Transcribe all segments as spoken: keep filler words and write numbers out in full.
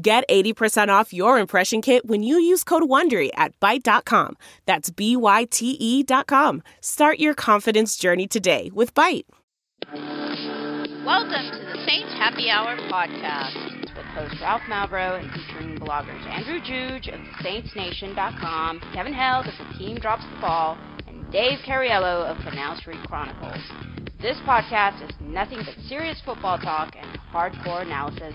Get eighty percent off your impression kit when you use code WONDERY at Byte dot com. That's B Y T E dot com. Start your confidence journey today with Byte. Welcome to the Saints Happy Hour podcast with host Ralph Malbrough and featuring bloggers Andrew Juge of Saints Nation dot com, Kevin Held of The Team Drops the Ball, and Dave Cariello of Canal Street Chronicles. This podcast is nothing but serious football talk and hardcore analysis.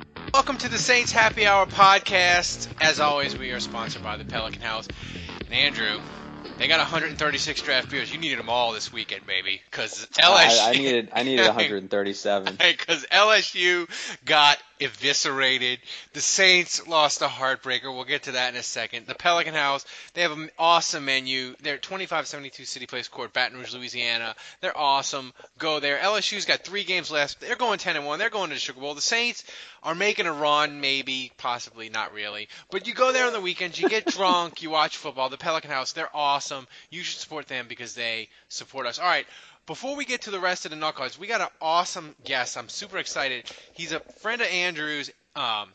Welcome to the Saints Happy Hour podcast. As always, we are sponsored by the Pelican House. And Andrew, they got one hundred thirty-six draft beers. You needed them all this weekend, baby, because L S U. I, I needed I needed one hundred thirty-seven. Because L S U got eviscerated. The Saints lost a heartbreaker. We'll get to that in a second. The Pelican House, they have an awesome menu. They're at twenty-five seventy-two City Place Court, Baton Rouge, Louisiana. They're awesome. Go there. L S U's got three games left. They're going ten and one. They're going to the Sugar Bowl. The Saints are making a run, maybe, possibly, not really. But you go there on the weekends, you get drunk, you watch football. The Pelican House, they're awesome. You should support them because they support us. All right. Before we get to the rest of the knuckleheads, we got an awesome guest. I'm super excited. He's a friend of Andrew's. Um,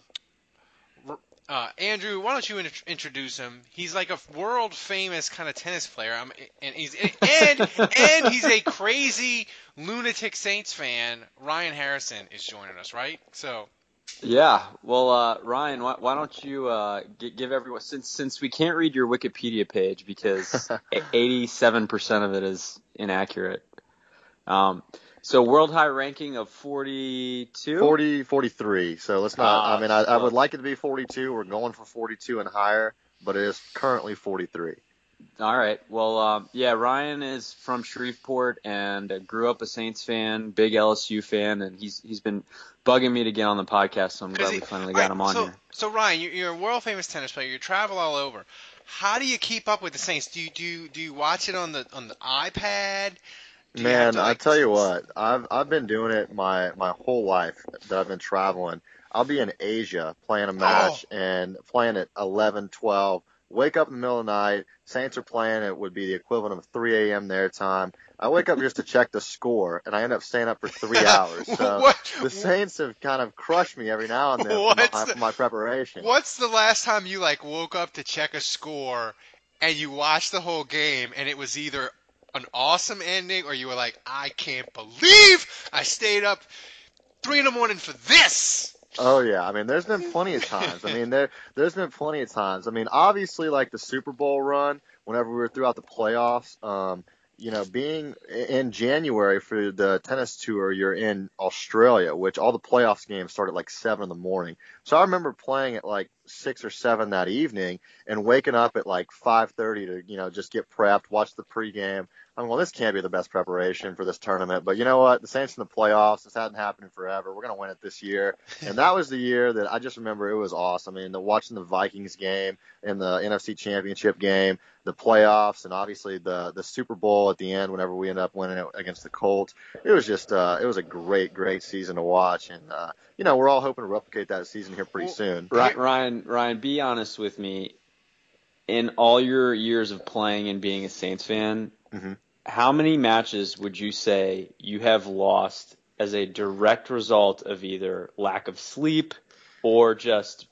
uh, Andrew, why don't you in- introduce him? He's like a world famous kind of tennis player. I'm, and he's and and he's a crazy lunatic Saints fan. Ryan Harrison is joining us, right? So. Yeah, well, uh, Ryan, why, why don't you uh, give everyone, since since we can't read your Wikipedia page because eighty-seven percent of it is inaccurate. Um, so world high ranking of forty-two? forty, forty-three. So let's not, uh, I mean, I, I would like it to be forty-two. We're going for forty-two and higher, but it is currently forty-three. All right. Well, um, yeah, Ryan is from Shreveport and grew up a Saints fan, big L S U fan, and he's he's been bugging me to get on the podcast, so I'm glad he, we finally got right, him on so, here. So, Ryan, you're, you're a world-famous tennis player. You travel all over. How do you keep up with the Saints? Do you do you, do you watch it on the on the iPad? Man, to, like, I tell you what, I've I've been doing it my, my whole life that I've been traveling. I'll be in Asia playing a match oh. and playing at eleven, twelve. Wake up in the middle of the night. Saints are playing. It would be the equivalent of three a.m. their time. I wake up just to check the score, and I end up staying up for three hours. So what? The Saints have kind of crushed me every now and then for my, the, my preparation. What's the last time you like woke up to check a score and you watched the whole game, and it was either an awesome ending or you were like, I can't believe I stayed up three in the morning for this? Oh, yeah. I mean, there's been plenty of times. I mean, there, there's been plenty of times. I mean, obviously, like the Super Bowl run, whenever we were throughout the playoffs, um, you know, being in January for the tennis tour, you're in Australia, which all the playoffs games start at like seven in the morning. So I remember playing at like six or seven that evening and waking up at like five thirty to, you know, just get prepped, watch the pregame. I'm well, this can't be the best preparation for this tournament, but you know what? The Saints in the playoffs, this hadn't happened in forever. We're going to win it this year. And that was the year that I just remember it was awesome. I mean, the, watching the Vikings game and the N F C Championship game, the playoffs, and obviously the, the Super Bowl at the end whenever we ended up winning it against the Colts. It was just uh, it was a great, great season to watch. And, uh, you know, we're all hoping to replicate that season here pretty well, soon. Ryan, Ryan, be honest with me. In all your years of playing and being a Saints fan, mm-hmm. how many matches would you say you have lost as a direct result of either lack of sleep or just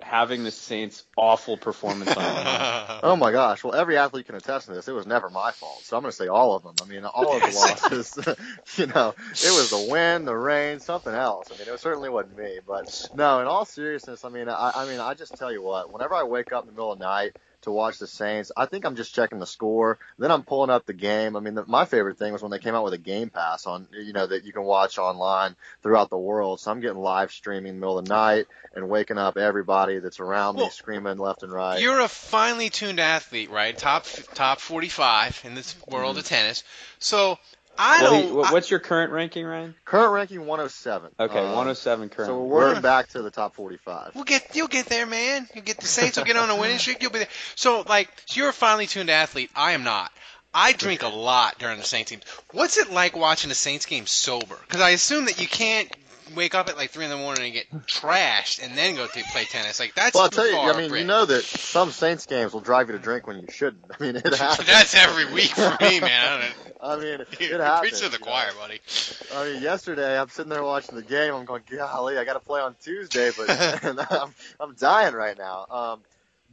having the Saints' awful performance on. Oh my gosh! Well, every athlete can attest to this. It was never my fault, so I'm going to say all of them. I mean, all of the losses. You know, it was the wind, the rain, something else. I mean, it certainly wasn't me. But no, in all seriousness, I mean, I, I mean, I just tell you what. Whenever I wake up in the middle of the night to watch the Saints, I think I'm just checking the score. Then I'm pulling up the game. I mean, the, my favorite thing was when they came out with a game pass on, you know, that you can watch online throughout the world. So I'm getting live streaming in the middle of the night and waking up everybody that's around well, me screaming left and right. You're a finely tuned athlete, right? Top top forty-five in this world mm-hmm. of tennis. So I well, don't. He, what's I, your current ranking, Ryan? Current ranking one oh seven. Okay, um, one oh seven current. So we're gonna, back to the top forty-five. We'll get. You'll get there, man. You get the Saints will get on a winning streak. You'll be there. So like, so you're a finely tuned athlete. I am not. I drink a lot during the Saints games. What's it like watching a Saints game sober? Because I assume that you can't wake up at like three in the morning and get trashed and then go to play tennis. Like that's well, I'll tell you, I mean, you know that some Saints games will drive you to drink when you shouldn't. I mean, it happens. That's every week for me, man. I, I mean, it Dude, happens. Preach to the choir, know? buddy. I mean, yesterday I'm sitting there watching the game. I'm going, golly, I got to play on Tuesday, but I'm, I'm dying right now. Um,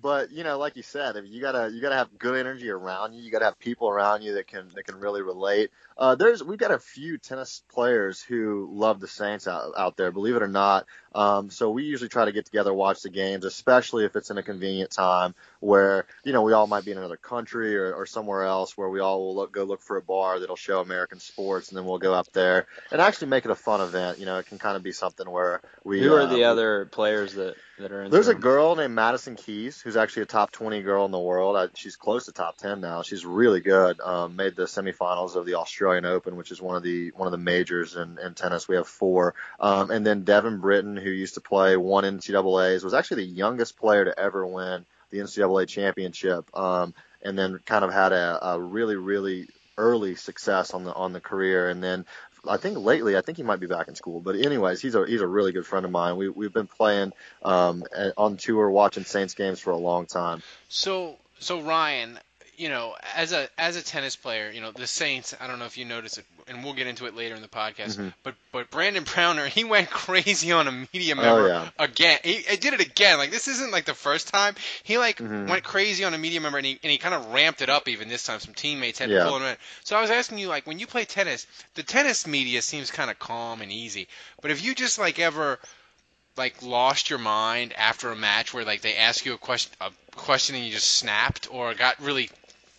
But you know, like you said, I mean, you gotta you gotta have good energy around you. You gotta have people around you that can that can really relate. Uh, there's we've got a few tennis players who love the Saints out, out there, believe it or not. Um, so we usually try to get together, watch the games, especially if it's in a convenient time where you know we all might be in another country or, or somewhere else where we all will look, go look for a bar that'll show American sports, and then we'll go up there and actually make it a fun event. You know, it can kind of be something where we. Who are uh, the other players that? That are in There's room. a girl named Madison Keys who's actually a top twenty girl in the world. I, she's close to top ten now. She's really good. Um, made the semifinals of the Australian Open, which is one of the one of the majors in, in tennis. We have four. Um, and then Devin Britton, who used to play one N C double A's, was actually the youngest player to ever win the N C double A championship. Um, and then kind of had a, a really really early success on the on the career. And then I think lately, I think he might be back in school. But anyways, he's a he's a really good friend of mine. We we've been playing um, on tour, watching Saints games for a long time. So so Ryan, you know, as a as a tennis player, you know the Saints. I don't know if you noticed it, and we'll get into it later in the podcast. Mm-hmm. But but Brandon Browner, he went crazy on a media member oh, yeah. again. He, he did it again. Like this isn't like the first time. He like mm-hmm. went crazy on a media member, and he and he kind of ramped it up even this time. Some teammates had yeah. to pull him in. So I was asking you, like, when you play tennis, the tennis media seems kind of calm and easy. But if you just like ever like lost your mind after a match where like they ask you a question, a question, and you just snapped or got really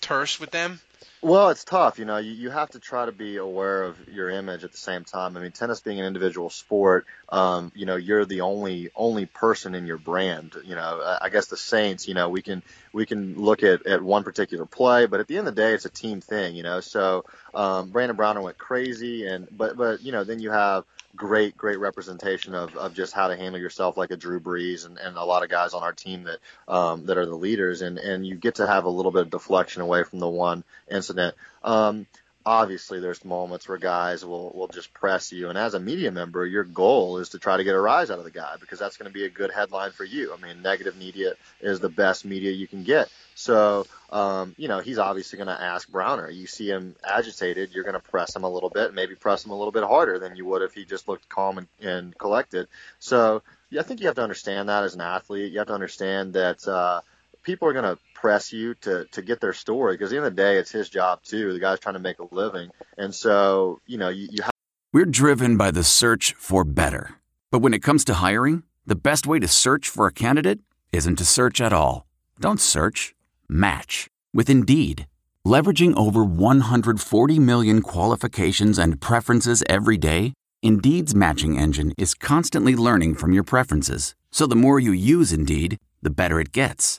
terse with them? Well, it's tough. You know, you, you have to try to be aware of your image at the same time. I mean, tennis being an individual sport, um, you know, you're the only only person in your brand. You know, I guess the Saints, you know, we can we can look at, at one particular play, but at the end of the day, it's a team thing, you know. So um, Brandon Browner went crazy, and but, but, you know, then you have great, great representation of, of just how to handle yourself like a Drew Brees and, and a lot of guys on our team that um, that are the leaders. And, and you get to have a little bit of deflection away from the one incident. Um, obviously, there's moments where guys will, will just press you. And as a media member, your goal is to try to get a rise out of the guy because that's going to be a good headline for you. I mean, negative media is the best media you can get. So, um, you know, he's obviously going to ask Browner. You see him agitated, you're going to press him a little bit, maybe press him a little bit harder than you would if he just looked calm and, and collected. So yeah, I think you have to understand that as an athlete. You have to understand that uh, people are going to press you to, to get their story because at the end of the day, it's his job too. The guy's trying to make a living. And so, you know, you, you have. We're driven by the search for better. But when it comes to hiring, the best way to search for a candidate isn't to search at all. Don't search. Match with Indeed. Leveraging over one hundred forty million qualifications and preferences every day, Indeed's matching engine is constantly learning from your preferences. So the more you use Indeed, the better it gets.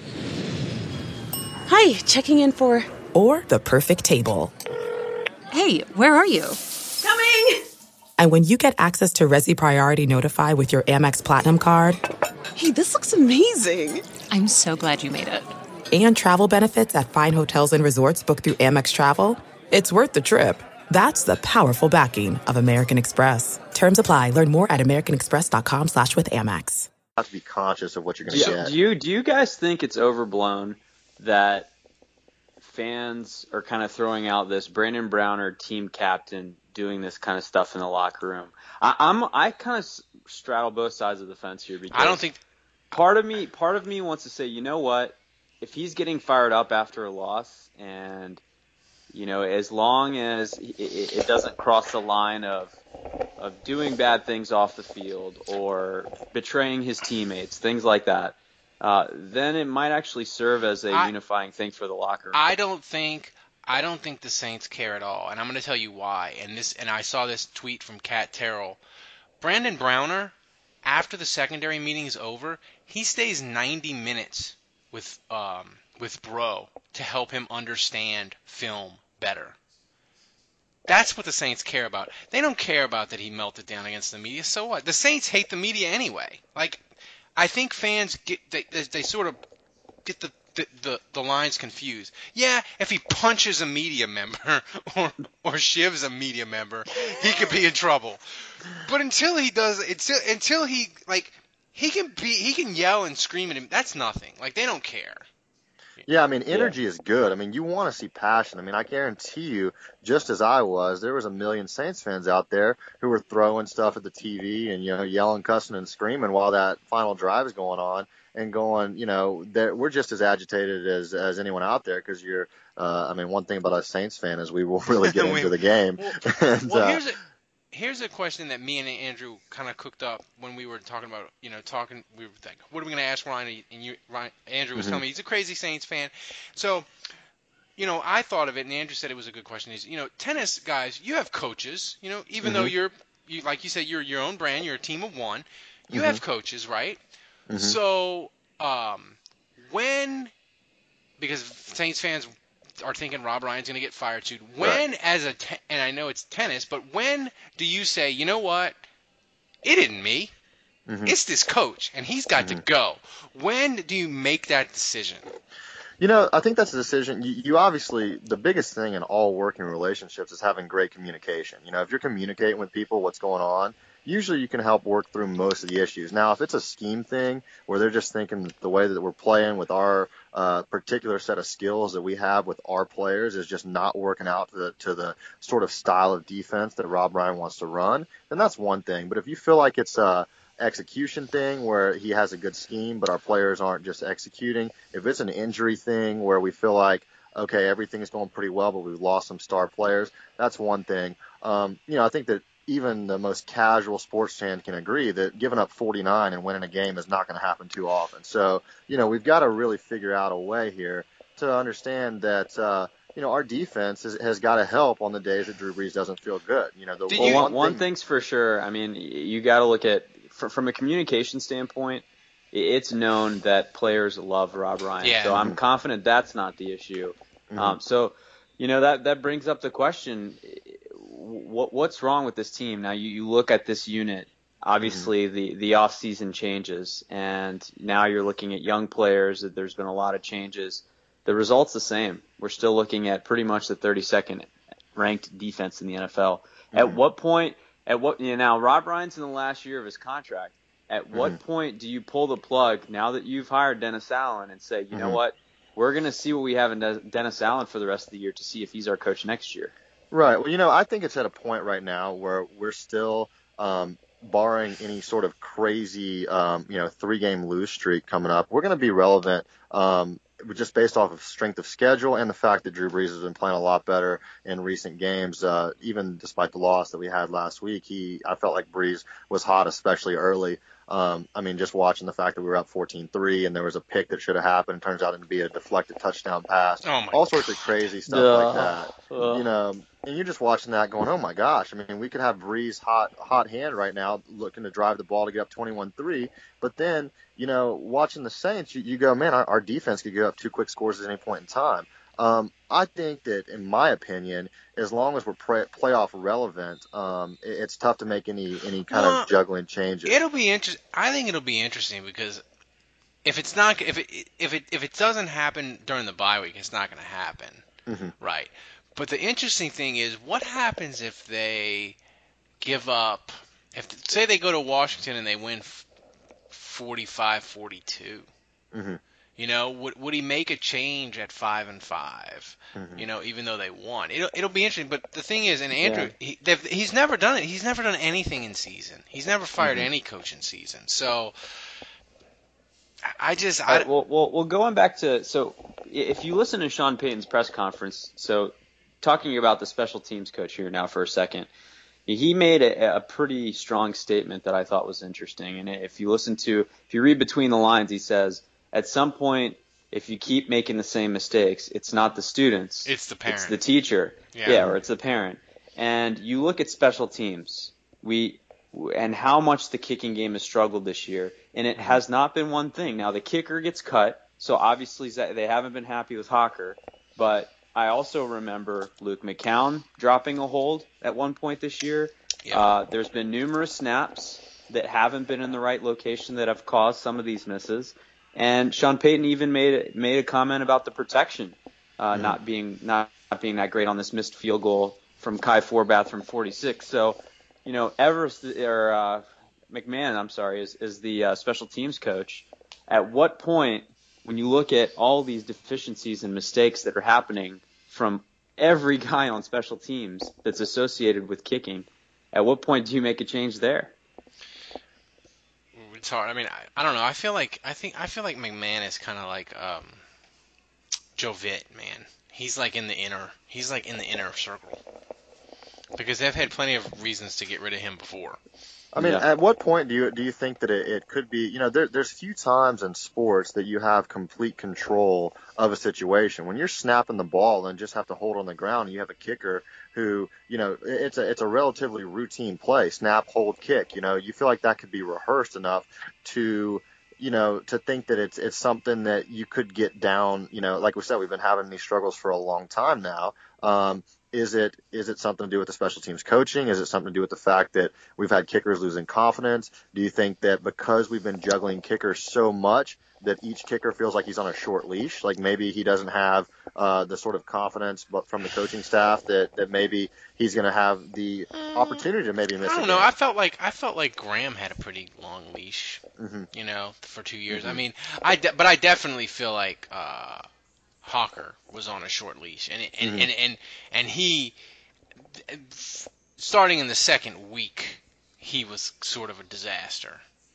Hi, checking in for... Or the perfect table. Hey, where are you? Coming! And when you get access to Resi Priority Notify with your Amex Platinum card... Hey, this looks amazing. I'm so glad you made it. And travel benefits at fine hotels and resorts booked through Amex Travel. It's worth the trip. That's the powerful backing of American Express. Terms apply. Learn more at americanexpress.com slash with Amex. You have to be conscious of what you're going to get. Do you, do you guys think it's overblown that fans are kind of throwing out this Brandon Browner, team captain, doing this kind of stuff in the locker room? I, I'm I kind of straddle both sides of the fence here, because I don't think part of me part of me wants to say, you know what, if he's getting fired up after a loss, and you know, as long as it, it doesn't cross the line of of doing bad things off the field or betraying his teammates, things like that, uh, then it might actually serve as a I, unifying thing for the locker room. I don't think. I don't think the Saints care at all, and I'm going to tell you why. And this, and I saw this tweet from Kat Terrell. Brandon Browner, after the secondary meeting is over, he stays ninety minutes with um, with Bro to help him understand film better. That's what the Saints care about. They don't care about that he melted down against the media. So what? The Saints hate the media anyway. Like, I think fans get they they, they sort of get the. The, the the lines confused. Yeah, if he punches a media member or or shivs a media member, he could be in trouble. But until he does, until until he like he can be he can yell and scream at him. That's nothing. Like, they don't care. Yeah, I mean, energy yeah. is good. I mean, you want to see passion. I mean, I guarantee you, just as I was, there was a million Saints fans out there who were throwing stuff at the T V and, you know, yelling, cussing, and screaming while that final drive is going on, and going, you know, we're just as agitated as, as anyone out there, because you're, uh, I mean, one thing about us Saints fans is we will really get we, into the game. Well, and, well uh, here's a here's a question that me and Andrew kind of cooked up when we were talking about, you know, talking, we were like, what are we going to ask Ryan? And you, Ryan, Andrew was mm-hmm. telling me he's a crazy Saints fan. So, you know, I thought of it, and Andrew said it was a good question. Is, you know, tennis guys, you have coaches, you know, even mm-hmm. though you're, you, like you said, you're your own brand, you're a team of one, you mm-hmm. have coaches, right? Mm-hmm. So um, when, because Saints fans are thinking Rob Ryan's going to get fired soon. When, right. as a te- and I know it's tennis, but when do you say, you know what? It isn't me. Mm-hmm. It's this coach, and he's got mm-hmm. to go. When do you make that decision? You know, I think that's a decision. You, you obviously, the biggest thing in all working relationships is having great communication. You know, if you're communicating with people what's going on, usually you can help work through most of the issues. Now, if it's a scheme thing where they're just thinking that the way that we're playing with our uh, particular set of skills that we have with our players is just not working out to the, to the sort of style of defense that Rob Ryan wants to run, then that's one thing. But if you feel like it's a execution thing where he has a good scheme but our players aren't just executing, if it's an injury thing where we feel like, okay, everything's going pretty well but we've lost some star players, that's one thing. Um, you know, I think that even the most casual sports fan can agree that giving up forty-nine and winning a game is not going to happen too often. So, you know, we've got to really figure out a way here to understand that, uh, you know, our defense is, has got to help on the days that Drew Brees doesn't feel good. You know, the Do you, one, one thing, thing's for sure. I mean, you got to look at for, from a communication standpoint, it's known that players love Rob Ryan. Yeah. So I'm confident that's not the issue. Mm-hmm. Um, so, you know, that, that brings up the question, What what's wrong with this team? Now you, you look at this unit, obviously mm-hmm. the, the offseason changes, and now you're looking at young players. That there's been a lot of changes. The result's the same. We're still looking at pretty much the thirty-second ranked defense in the N F L. Mm-hmm. At what point, at what, you know, now Rob Ryan's in the last year of his contract. At mm-hmm. what point do you pull the plug now that you've hired Dennis Allen and say, you mm-hmm. know what, we're going to see what we have in Dennis Allen for the rest of the year to see if he's our coach next year? Right. Well, you know, I think it's at a point right now where we're still, um, barring any sort of crazy, um, you know, three-game lose streak coming up, we're going to be relevant um, just based off of strength of schedule and the fact that Drew Brees has been playing a lot better in recent games, uh, even despite the loss that we had last week. He, I felt like Brees was hot, especially early. Um, I mean, just watching the fact that we were up fourteen three and there was a pick that should have happened. It turns out to be a deflected touchdown pass. Oh All sorts God. of crazy stuff uh, like that. Uh. You know, and you're just watching that going, oh, my gosh. I mean, we could have Brees hot hot hand right now looking to drive the ball to get up twenty-one three. But then, you know, watching the Saints, you, you go, man, our, our defense could get up two quick scores at any point in time. Um, I think that, in my opinion, as long as we're play- playoff relevant, um, it- it's tough to make any, any kind well, of juggling changes. It'll be interesting. I think it'll be interesting because if it's not if it if it if it doesn't happen during the bye week, it's not going to happen, mm-hmm. right? But the interesting thing is, what happens if they give up? If say they go to Washington and they win forty-five forty-two. Mm-hmm. You know, would would he make a change at five and five? Mm-hmm. You know, even though they won, it'll it'll be interesting. But the thing is, and Andrew, yeah. he, he's never done it. He's never done anything in season. He's never fired mm-hmm. any coach in season. So I just, I, right, well, well, well, going back to so if you listen to Sean Payton's press conference, so talking about the special teams coach here now for a second, he made a, a pretty strong statement that I thought was interesting. And if you listen to, if you read between the lines, he says, at some point, if you keep making the same mistakes, it's not the students. It's the parent. It's the teacher. Yeah. yeah, or it's the parent. And you look at special teams we and how much the kicking game has struggled this year, and it has not been one thing. Now, the kicker gets cut, so obviously they haven't been happy with Hawker. But I also remember Luke McCown dropping a hold at one point this year. Yeah. Uh, there's been numerous snaps that haven't been in the right location that have caused some of these misses. And Sean Payton even made made a comment about the protection uh, mm-hmm. not being not, not being that great on this missed field goal from Kai Forbath from forty-six. So, you know, Everest or uh, McMahon, I'm sorry, is is the uh, special teams coach. At what point, when you look at all these deficiencies and mistakes that are happening from every guy on special teams that's associated with kicking, at what point do you make a change there? It's hard. I mean, I, I don't know. I feel like I think I feel like McMahon is kind of like um, Joe Vitt, man. He's like in the inner. He's like in the inner circle because they've had plenty of reasons to get rid of him before. I mean, yeah. At what point do you do you think that it, it could be? You know, there, there's few times in sports that you have complete control of a situation. When you're snapping the ball and just have to hold on the ground, and you have a kicker who, you know, it's a it's a relatively routine play, snap, hold, kick. You know, you feel like that could be rehearsed enough to, you know, to think that it's it's something that you could get down. You know, like we said, we've been having these struggles for a long time now. Um, is it is it something to do with the special teams coaching? Is it something to do with the fact that we've had kickers losing confidence? Do you think that because we've been juggling kickers so much that each kicker feels like he's on a short leash, like maybe he doesn't have uh, the sort of confidence but from the coaching staff that, that maybe he's going to have the opportunity to maybe miss I don't know. Game. I felt like I felt like Graham had a pretty long leash, mm-hmm. you know, for two years. Mm-hmm. I mean, I de- but I definitely feel like uh, Hawker was on a short leash, and and, mm-hmm. and, and and he starting in the second week, he was sort of a disaster.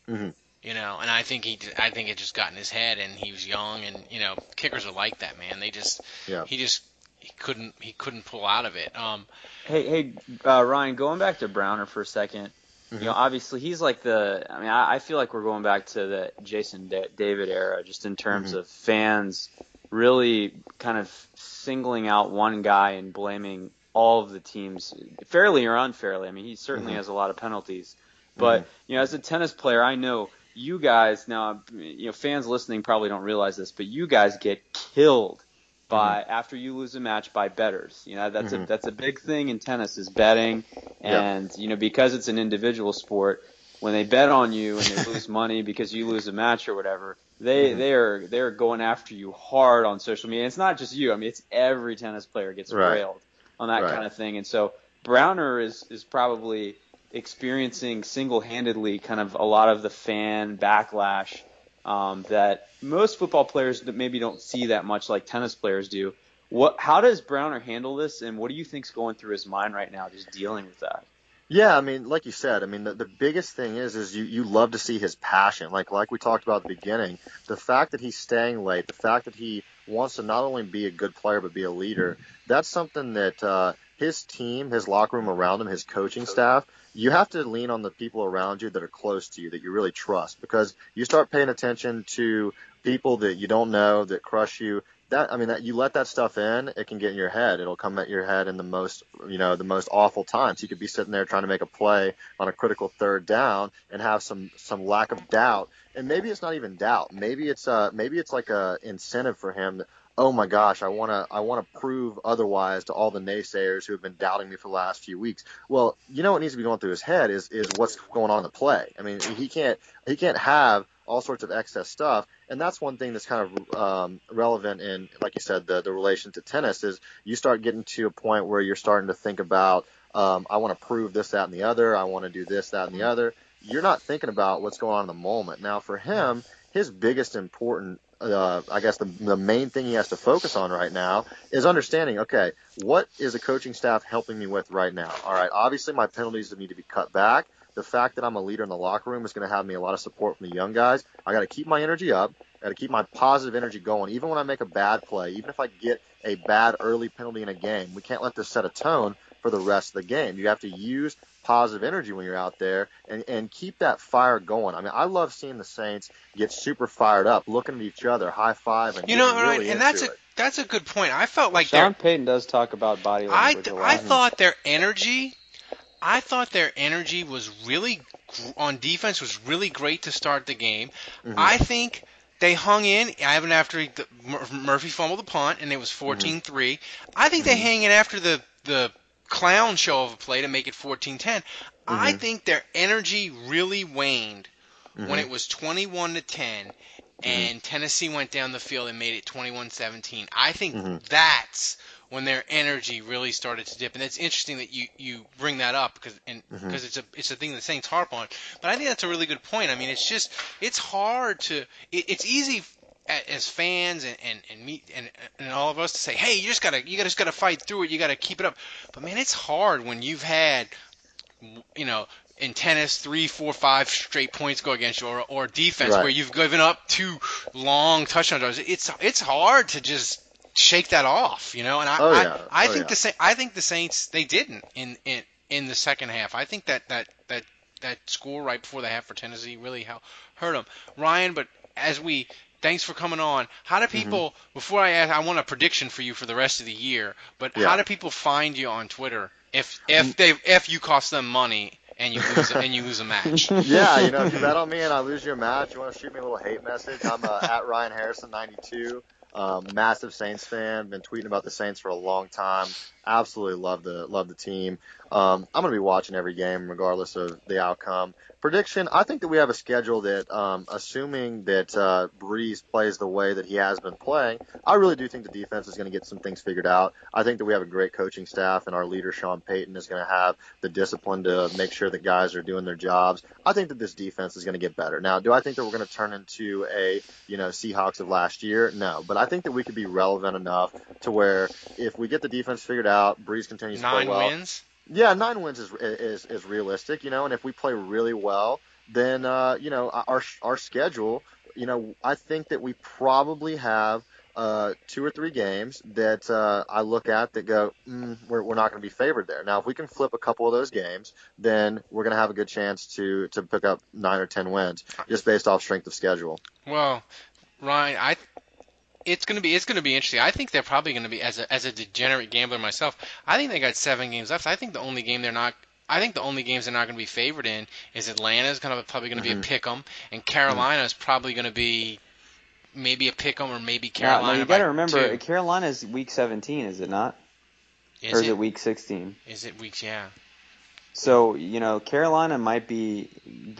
Mm-hmm. You know, and I think he, I think it just got in his head, and he was young, and you know, kickers are like that, man. They just, yeah. he just, he couldn't, he couldn't pull out of it. Um, hey, hey, uh, Ryan, going back to Browner for a second, mm-hmm. you know, obviously he's like the, I mean, I, I feel like we're going back to the Jason Da- David era, just in terms mm-hmm. of fans really kind of singling out one guy and blaming all of the teams, fairly or unfairly. I mean, he certainly mm-hmm. has a lot of penalties, but mm-hmm. you know, as a tennis player, I know. You guys now, you know, fans listening probably don't realize this, but you guys get killed by mm-hmm. after you lose a match by bettors. You know, that's mm-hmm. a that's a big thing in tennis is betting, and yeah. you know, because it's an individual sport, when they bet on you and they lose money because you lose a match or whatever, they mm-hmm. they are they're going after you hard on social media. It's not just you. I mean, it's every tennis player gets right. railed on that right. kind of thing, and so Browner is is probably experiencing single-handedly kind of a lot of the fan backlash um, that most football players maybe don't see that much like tennis players do. What? How does Browner handle this, and what do you think's going through his mind right now just dealing with that? Yeah, I mean, like you said, I mean, the, the biggest thing is is you, you love to see his passion. Like like we talked about at the beginning, the fact that he's staying late, the fact that he wants to not only be a good player but be a leader, that's something that uh, his team, his locker room around him, his coaching staff, you have to lean on the people around you that are close to you, that you really trust, because you start paying attention to people that you don't know, that crush you. That I mean, that you let that stuff in, it can get in your head. It'll come at your head in the most, you know, the most awful times. You could be sitting there trying to make a play on a critical third down and have some, some lack of doubt. And maybe it's not even doubt. Maybe it's uh maybe it's like a incentive for him. oh my gosh, I want to I want to prove otherwise to all the naysayers who have been doubting me for the last few weeks. Well, you know what needs to be going through his head is is what's going on in the play. I mean, he can't he can't have all sorts of excess stuff. And that's one thing that's kind of um, relevant in, like you said, the, the relation to tennis is you start getting to a point where you're starting to think about, um, I want to prove this, that, and the other. I want to do this, that, and the other. You're not thinking about what's going on in the moment. Now, for him, his biggest important, uh, I guess the, the main thing he has to focus on right now is understanding, okay, what is the coaching staff helping me with right now? All right, obviously my penalties need to be cut back. The fact that I'm a leader in the locker room is going to have me a lot of support from the young guys. I got to keep my energy up. I got to keep my positive energy going. Even when I make a bad play, even if I get a bad early penalty in a game, we can't let this set a tone for the rest of the game. You have to use positive energy when you're out there and, and keep that fire going. I mean, I love seeing the Saints get super fired up, looking at each other, high five, and you know, right? Really and that's a, that's a good point. I felt like Sean Payton does talk about body language. I, a lot. I thought their energy. I thought their energy was really on defense was really great to start the game. Mm-hmm. I think they hung in even after the, Murphy fumbled the punt and it was fourteen three. Mm-hmm. I think mm-hmm. they hang in after the the clown show of a play to make it fourteen ten. Mm-hmm. I think their energy really waned mm-hmm. when it was twenty-one to ten and mm-hmm. Tennessee went down the field and made it twenty-one seventeen. I think mm-hmm. that's when their energy really started to dip. And it's interesting that you, you bring that up because and, mm-hmm. because it's a it's a thing the Saints harp on. But I think that's a really good point. I mean, it's just it's hard to it, – it's easy as fans and, and, and me and, and all of us to say, hey, you just got to you just got to fight through it. You got to keep it up. But, man, it's hard when you've had, you know, in tennis three, four, five straight points go against you or, or defense right. where you've given up two long touchdowns. It's It's hard to just – shake that off, you know, and I, oh, yeah. I, I oh, think yeah. the Sa- I think the Saints they didn't in, in in the second half. I think that that that that score right before the half for Tennessee really hurt them, Ryan. But as we thanks for coming on. How do people mm-hmm. before I ask, I want a prediction for you for the rest of the year. But yeah. how do people find you on Twitter if if they if you cost them money? And you lose, and you lose a match. Yeah, you know, if you bet on me and I lose your match, you want to shoot me a little hate message. I'm uh, at Ryan Harrison ninety-two, um, massive Saints fan. Been tweeting about the Saints for a long time. Absolutely love the love the team. Um, I'm gonna be watching every game regardless of the outcome. Prediction: I think that we have a schedule that, um, assuming that uh, Brees plays the way that he has been playing, I really do think the defense is going to get some things figured out. I think that we have a great coaching staff, and our leader Sean Payton is going to have the discipline to make sure that guys are doing their jobs. I think that this defense is going to get better. Now, do I think that we're going to turn into a you know Seahawks of last year? No, but I think that we could be relevant enough to where if we get the defense figured out, Brees continues to play well. Nine wins. Yeah, nine wins is, is is realistic, you know, and if we play really well, then, uh, you know, our our schedule, you know, I think that we probably have uh, two or three games that uh, I look at that go, mm, we're, we're not going to be favored there. Now, if we can flip a couple of those games, then we're going to have a good chance to, to pick up nine or ten wins just based off strength of schedule. Well, Ryan, I – It's gonna be it's gonna be interesting. I think they're probably gonna be as a as a degenerate gambler myself. I think they got seven games left. I think the only game they're not. I think the only games they're not gonna be favored in is Atlanta's kind of probably gonna mm-hmm. be a pick'em, and Carolina's mm-hmm. probably gonna be maybe a pick'em or maybe Carolina. Yeah, you gotta remember two. Carolina's week seventeen, is it not? Is or is it, it week sixteen? Is it week yeah? So, you know, Carolina might be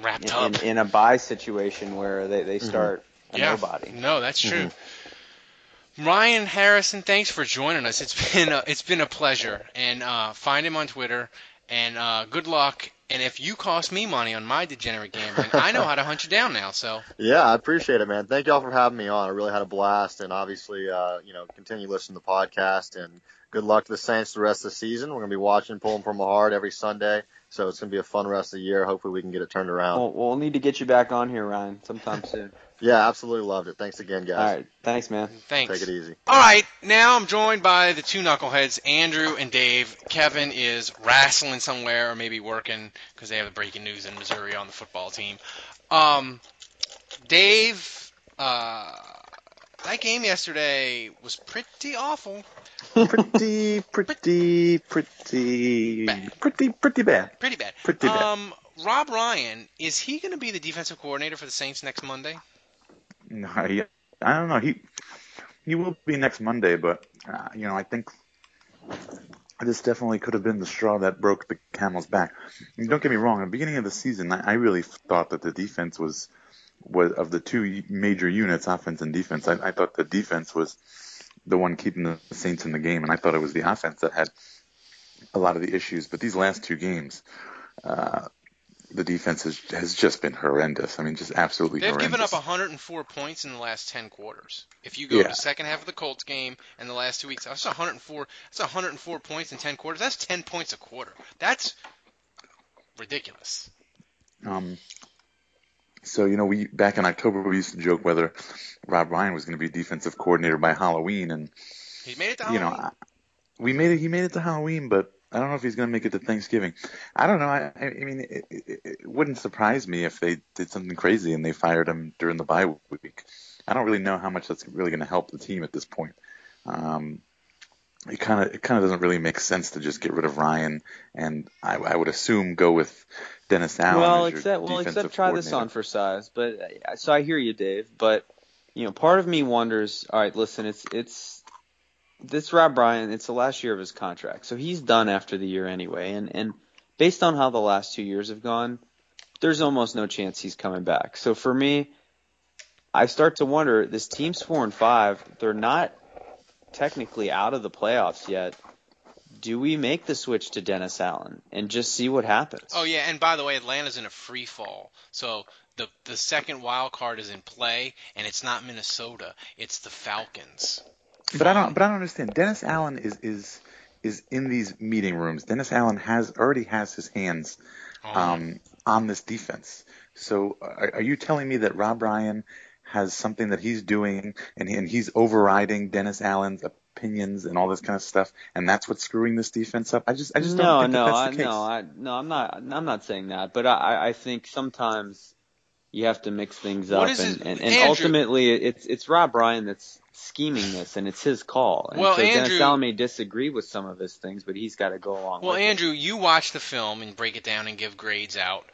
wrapped in, up in, in a bye situation where they they start mm-hmm. a yeah. nobody. No, that's true. Mm-hmm. Ryan Harrison, thanks for joining us. It's been a, it's been a pleasure. And uh, find him on Twitter. And uh, good luck. And if you cost me money on my degenerate gambling, I know how to hunt you down now. So yeah, I appreciate it, man. Thank y'all for having me on. I really had a blast. And obviously, uh, you know, continue listening to the podcast. And good luck to the Saints the rest of the season. We're gonna be watching, pulling from my heart every Sunday. So it's gonna be a fun rest of the year. Hopefully, we can get it turned around. We'll, we'll need to get you back on here, Ryan, sometime soon. Yeah, absolutely loved it. Thanks again, guys. All right. Thanks, man. Thanks. Take it easy. All right. Now I'm joined by the two knuckleheads, Andrew and Dave. Kevin is wrestling somewhere or maybe working because they have the breaking news in Missouri on the football team. Um, Dave, uh, that game yesterday was pretty awful. pretty, pretty, pretty. Bad. Pretty, pretty bad. Pretty bad. Pretty bad. Um, Rob Ryan, is he going to be the defensive coordinator for the Saints next Monday? No, I don't know. He He will be next Monday, but, uh, you know, I think this definitely could have been the straw that broke the camel's back. And don't get me wrong, at the beginning of the season, I, I really thought that the defense was, was, of the two major units, offense and defense, I, I thought the defense was the one keeping the Saints in the game, and I thought it was the offense that had a lot of the issues. But these last two games, uh, the defense has, has just been horrendous. I mean, just absolutely They've horrendous. They've given up one hundred four points in the last ten quarters. If you go yeah. to the second half of the Colts game and the last two weeks, that's one hundred four, that's one hundred four points in ten quarters. That's ten points a quarter. That's ridiculous. Um. So, you know, we back in October, we used to joke whether Rob Ryan was going to be defensive coordinator by Halloween. And he made it to Halloween. You know, I, we made it, he made it to Halloween, but I don't know if he's going to make it to Thanksgiving. I don't know. I, I mean, it, it, it wouldn't surprise me if they did something crazy and they fired him during the bye week. I don't really know how much that's really going to help the team at this point. Um, it kind of it kind of doesn't really make sense to just get rid of Ryan, and I, I would assume go with Dennis Allen. Well, as your except well, except try this on for size. But so I hear you, Dave. But you know, part of me wonders. All right, listen, it's it's. This Rob Ryan, it's the last year of his contract, so he's done after the year anyway. And, and based on how the last two years have gone, there's almost no chance he's coming back. So for me, I start to wonder, this team's four and five. They're not technically out of the playoffs yet. Do we make the switch to Dennis Allen and just see what happens? Oh, yeah, and by the way, Atlanta's in a free fall, so the the second wild card is in play, and it's not Minnesota. It's the Falcons. But I don't. But I don't understand. Dennis Allen is, is is in these meeting rooms. Dennis Allen has already has his hands um, on this defense. So are, are you telling me that Rob Ryan has something that he's doing and, and he's overriding Dennis Allen's opinions and all this kind of stuff, and that's what's screwing this defense up? I just I just don't no, think no, that that's I, the case. No, I, no, I'm not. I'm not saying that. But I, I think sometimes you have to mix things up, and, and, and ultimately it's it's Rob Ryan that's scheming this, and it's his call. And well, so Andrew, Dennis Allen may disagree with some of his things, but he's got to go along well, with Andrew, it. Well, Andrew, you watch the film and break it down and give grades out.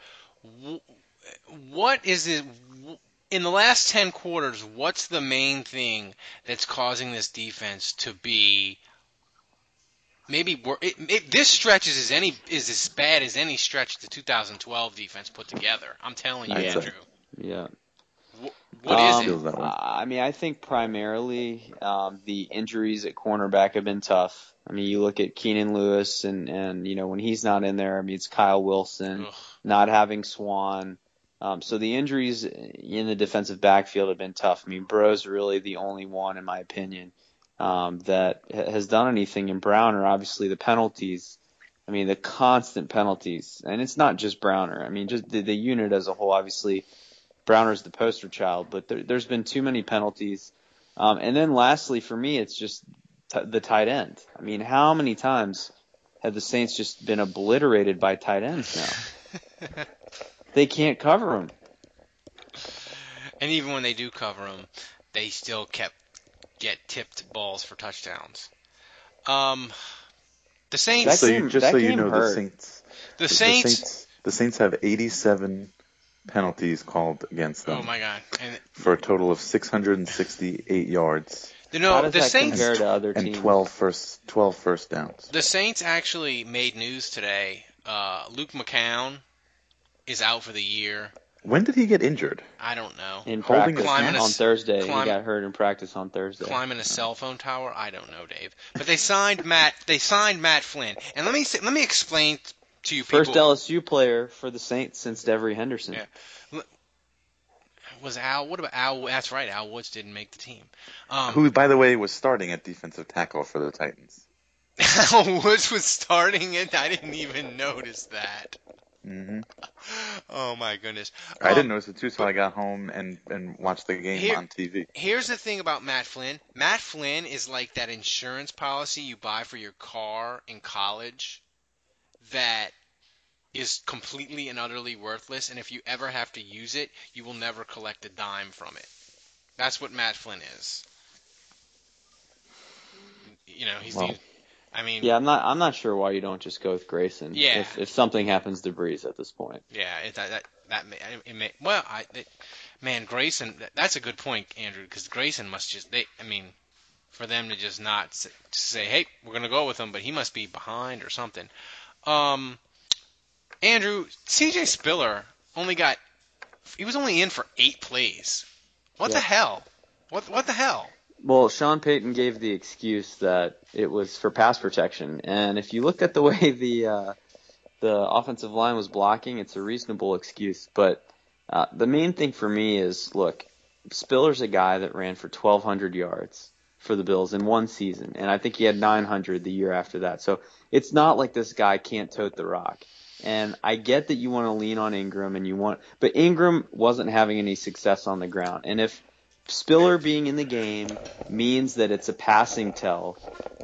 What is it in the last ten quarters? What's the main thing that's causing this defense to be maybe it, it, this stretch is as any is as bad as any stretch the two thousand twelve defense put together? I'm telling you, that's Andrew. A, yeah. What um, is it? I mean, I think primarily um, the injuries at cornerback have been tough. I mean, you look at Keenan Lewis, and, and you know, when he's not in there, I mean, it's Kyle Wilson, Ugh. not having Swan. Um, so the injuries in the defensive backfield have been tough. I mean, Bro's really the only one, in my opinion, um, that has done anything. And Browner, obviously, the penalties. I mean, the constant penalties. And it's not just Browner. I mean, just the, the unit as a whole, obviously. Browner's the poster child, but there, there's been too many penalties. Um, and then lastly, for me, it's just t- the tight end. I mean, how many times have the Saints just been obliterated by tight ends now? They can't cover them. And even when they do cover them, they still kept get tipped balls for touchdowns. Um, the Saints. So you, just so you know, the Saints, the Saints. The Saints. The Saints have eighty-seven penalties called against them. Oh my God! And for a total of six hundred sixty-eight yards. You know, the Saints to other teams? And twelve first, twelve first downs. The Saints actually made news today. Uh, Luke McCown is out for the year. When did he get injured? I don't know. In practice on a, Thursday, climb, he got hurt in practice on Thursday. Climbing a cell phone tower? I don't know, Dave. But they signed Matt. They signed Matt Flynn. And let me say, let me explain. To you First people. L S U player for the Saints since Devery Henderson. Yeah. Was Al? What about Al? That's right. Al Woods didn't make the team. Um, Who, by the way, was starting at defensive tackle for the Titans. Al Woods was starting it. I didn't even notice that. Mm-hmm. Oh my goodness! Um, I didn't notice it too, so but, I got home and, and watched the game here, on T V. Here's the thing about Matt Flynn. Matt Flynn is like that insurance policy you buy for your car in college. That is completely and utterly worthless, and if you ever have to use it, you will never collect a dime from it. That's what Matt Flynn is. You know, he's. Well, the, I mean. Yeah, I'm not. I'm not sure why you don't just go with Grayson. Yeah. If, if something happens to Brees at this point. Yeah. It, that that that may, it may. Well, I. It, man, Grayson. That's a good point, Andrew, because Grayson must just. They. I mean, for them to just not to say, hey, we're going to go with him, but he must be behind or something. Um, Andrew, C J. Spiller only got – he was only in for eight plays. What yeah. the hell? What What the hell? Well, Sean Payton gave the excuse that it was for pass protection. And if you looked at the way the uh, the offensive line was blocking, it's a reasonable excuse. But uh, the main thing for me is, look, Spiller's a guy that ran for twelve hundred yards for the Bills in one season. And I think he had nine hundred the year after that. So it's not like this guy can't tote the rock. And I get that you want to lean on Ingram and you want – but Ingram wasn't having any success on the ground. And if – Spiller being in the game means that it's a passing tell.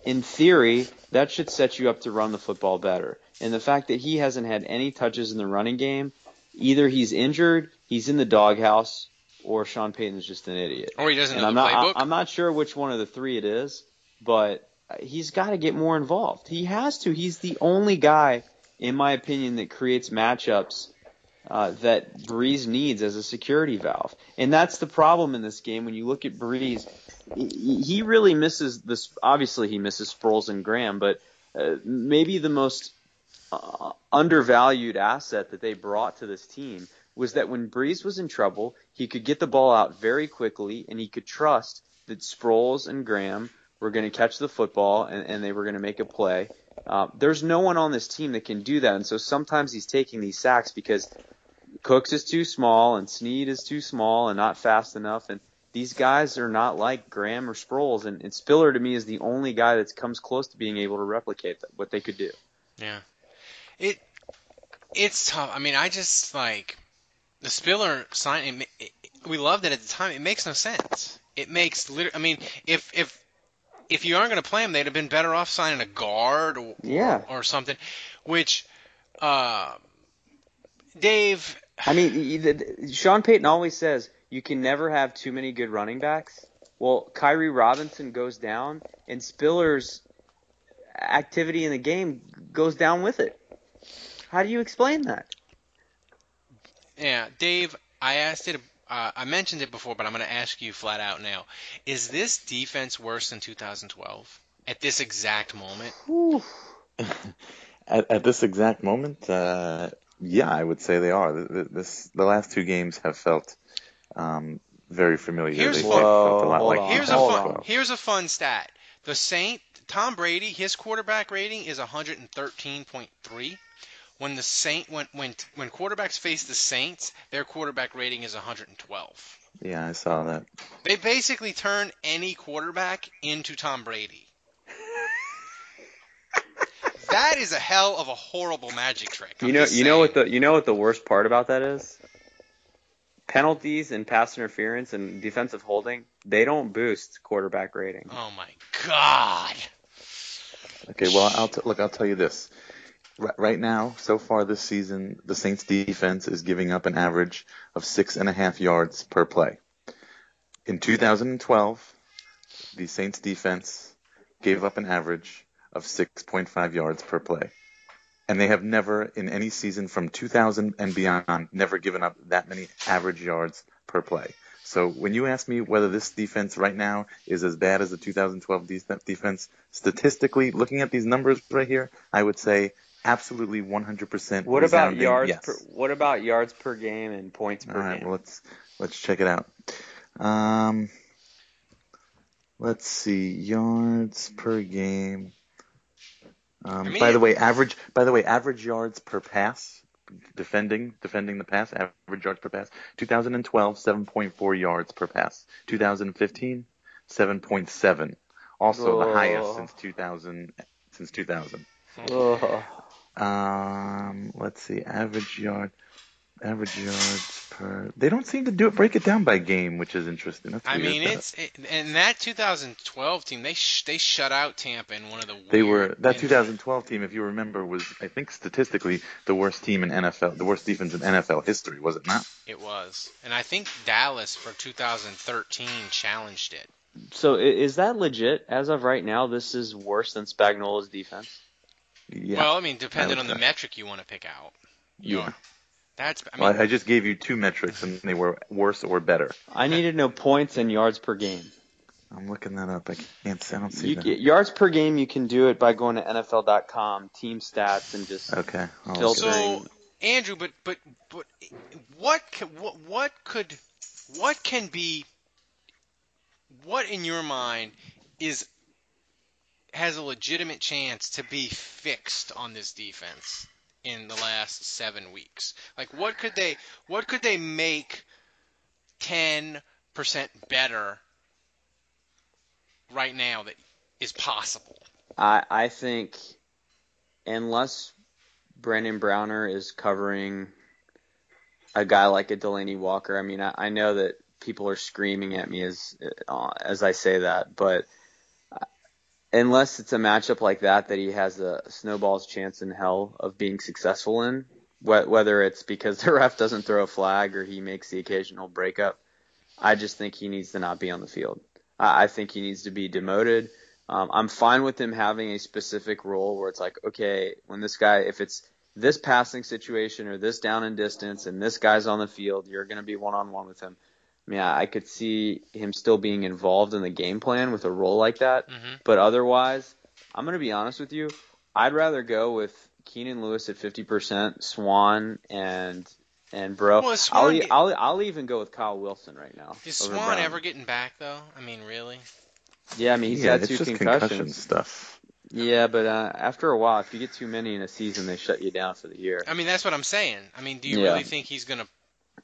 In theory, that should set you up to run the football better. And the fact that he hasn't had any touches in the running game, either he's injured, he's in the doghouse, or Sean Payton's just an idiot. Or he doesn't and know I'm the not, playbook. I'm not sure which one of the three it is, but he's got to get more involved. He has to. He's the only guy, in my opinion, that creates matchups Uh, that Brees needs as a security valve. And that's the problem in this game. When you look at Brees, he, he really misses this. Obviously, he misses Sproles and Graham, but uh, maybe the most uh, undervalued asset that they brought to this team was that when Brees was in trouble, he could get the ball out very quickly, and he could trust that Sproles and Graham were going to catch the football and, and they were going to make a play. Uh, there's no one on this team that can do that, and so sometimes he's taking these sacks because Cooks is too small, and Snead is too small and not fast enough, and these guys are not like Graham or Sproles, and, and Spiller, to me, is the only guy that comes close to being able to replicate that, what they could do. Yeah. it It's tough. I mean, I just, like, the Spiller sign, it, it, we loved it at the time. It makes no sense. It makes literally, I mean, if, if, if you aren't going to play him, they'd have been better off signing a guard or, yeah. or, or something, which uh, – Dave. I mean, Sean Payton always says you can never have too many good running backs. Well, Kyrie Robinson goes down, and Spiller's activity in the game goes down with it. How do you explain that? Yeah, Dave, I asked it. Uh, I mentioned it before, but I'm going to ask you flat out now. Is this defense worse than two thousand twelve at this exact moment? at, at this exact moment? Uh... Yeah, I would say they are. This, the last two games have felt um, very familiar. Here's, they, whoa, felt a lot like here's, a fun, here's a fun stat. The Saint, Tom Brady, his quarterback rating is one hundred thirteen point three. When the Saint, when when when quarterbacks face the Saints, their quarterback rating is one hundred twelve. Yeah, I saw that. They basically turn any quarterback into Tom Brady. That is a hell of a horrible magic trick. I'm you know, you know what the you know what the worst part about that is? Penalties and pass interference and defensive holding, they don't boost quarterback rating. Oh my God. Okay, well, I'll t- look. I'll tell you this. R- right now, so far this season, the Saints' defense is giving up an average of six and a half yards per play. In two thousand twelve, the Saints' defense gave up an average of six point five yards per play. And they have never, in any season from two thousand and beyond, never given up that many average yards per play. So when you ask me whether this defense right now is as bad as the two thousand twelve de- defense, statistically, looking at these numbers right here, I would say absolutely one hundred percent. What about yards? Yes. Per, what about yards per game and points per game? All right, game? Well, let's let's check it out. Um, let's see, yards per game. Um, I mean, by the way, average. By the way, average yards per pass, defending, defending the pass, average yards per pass. two thousand twelve, seven point four yards per pass. two thousand fifteen, seven point seven. Also oh. the highest since two thousand. Since two thousand. Oh. Um, let's see, average yard, average yards per. They don't seem to do it. Break it down by game, which is interesting. That's I mean, it's it, and that two thousand twelve team. They sh- they shut out Tampa in one of the. They were that two thousand twelve team. If you remember, was I think statistically the worst team in N F L, the worst defense in N F L history. Was it not? It was, and I think Dallas for two thousand thirteen challenged it. So is that legit? As of right now, this is worse than Spagnuolo's defense. Yeah. Well, I mean, depending I on the that. metric you want to pick out. You yeah. are. That's, I, mean, well, I just gave you two metrics, and they were worse or better. I need to know points and yards per game. I'm looking that up. I can't. I don't see you, that. Yards per game, you can do it by going to N F L dot com, team stats, and just okay. filtering. So, Andrew, but but but what can, what what could what can be what in your mind is has a legitimate chance to be fixed on this defense in the last seven weeks? Like, what could they what could they make ten percent better right now that is possible? I, I think unless Brandon Browner is covering a guy like a Delaney Walker, I mean, I, I know that people are screaming at me as uh, as I say that, but unless it's a matchup like that that he has a snowball's chance in hell of being successful in, wh- whether it's because the ref doesn't throw a flag or he makes the occasional breakup, I just think he needs to not be on the field. I think he needs to be demoted. Um, I'm fine with him having a specific role where it's like, okay, when this guy, if it's this passing situation or this down and distance and this guy's on the field, you're going to be one-on-one with him. I mean, I could see him still being involved in the game plan with a role like that. Mm-hmm. But otherwise, I'm going to be honest with you, I'd rather go with Keenan Lewis at fifty percent, Swan, and And, bro, well, I'll, get, I'll, I'll even go with Kyle Wilson right now. Is Swan Brown ever getting back, though? I mean, really? Yeah, I mean, he's yeah, got two it's just concussions. Concussion stuff. Yeah, but uh, after a while, if you get too many in a season, they shut you down for the year. I mean, that's what I'm saying. I mean, do you yeah. really think he's going to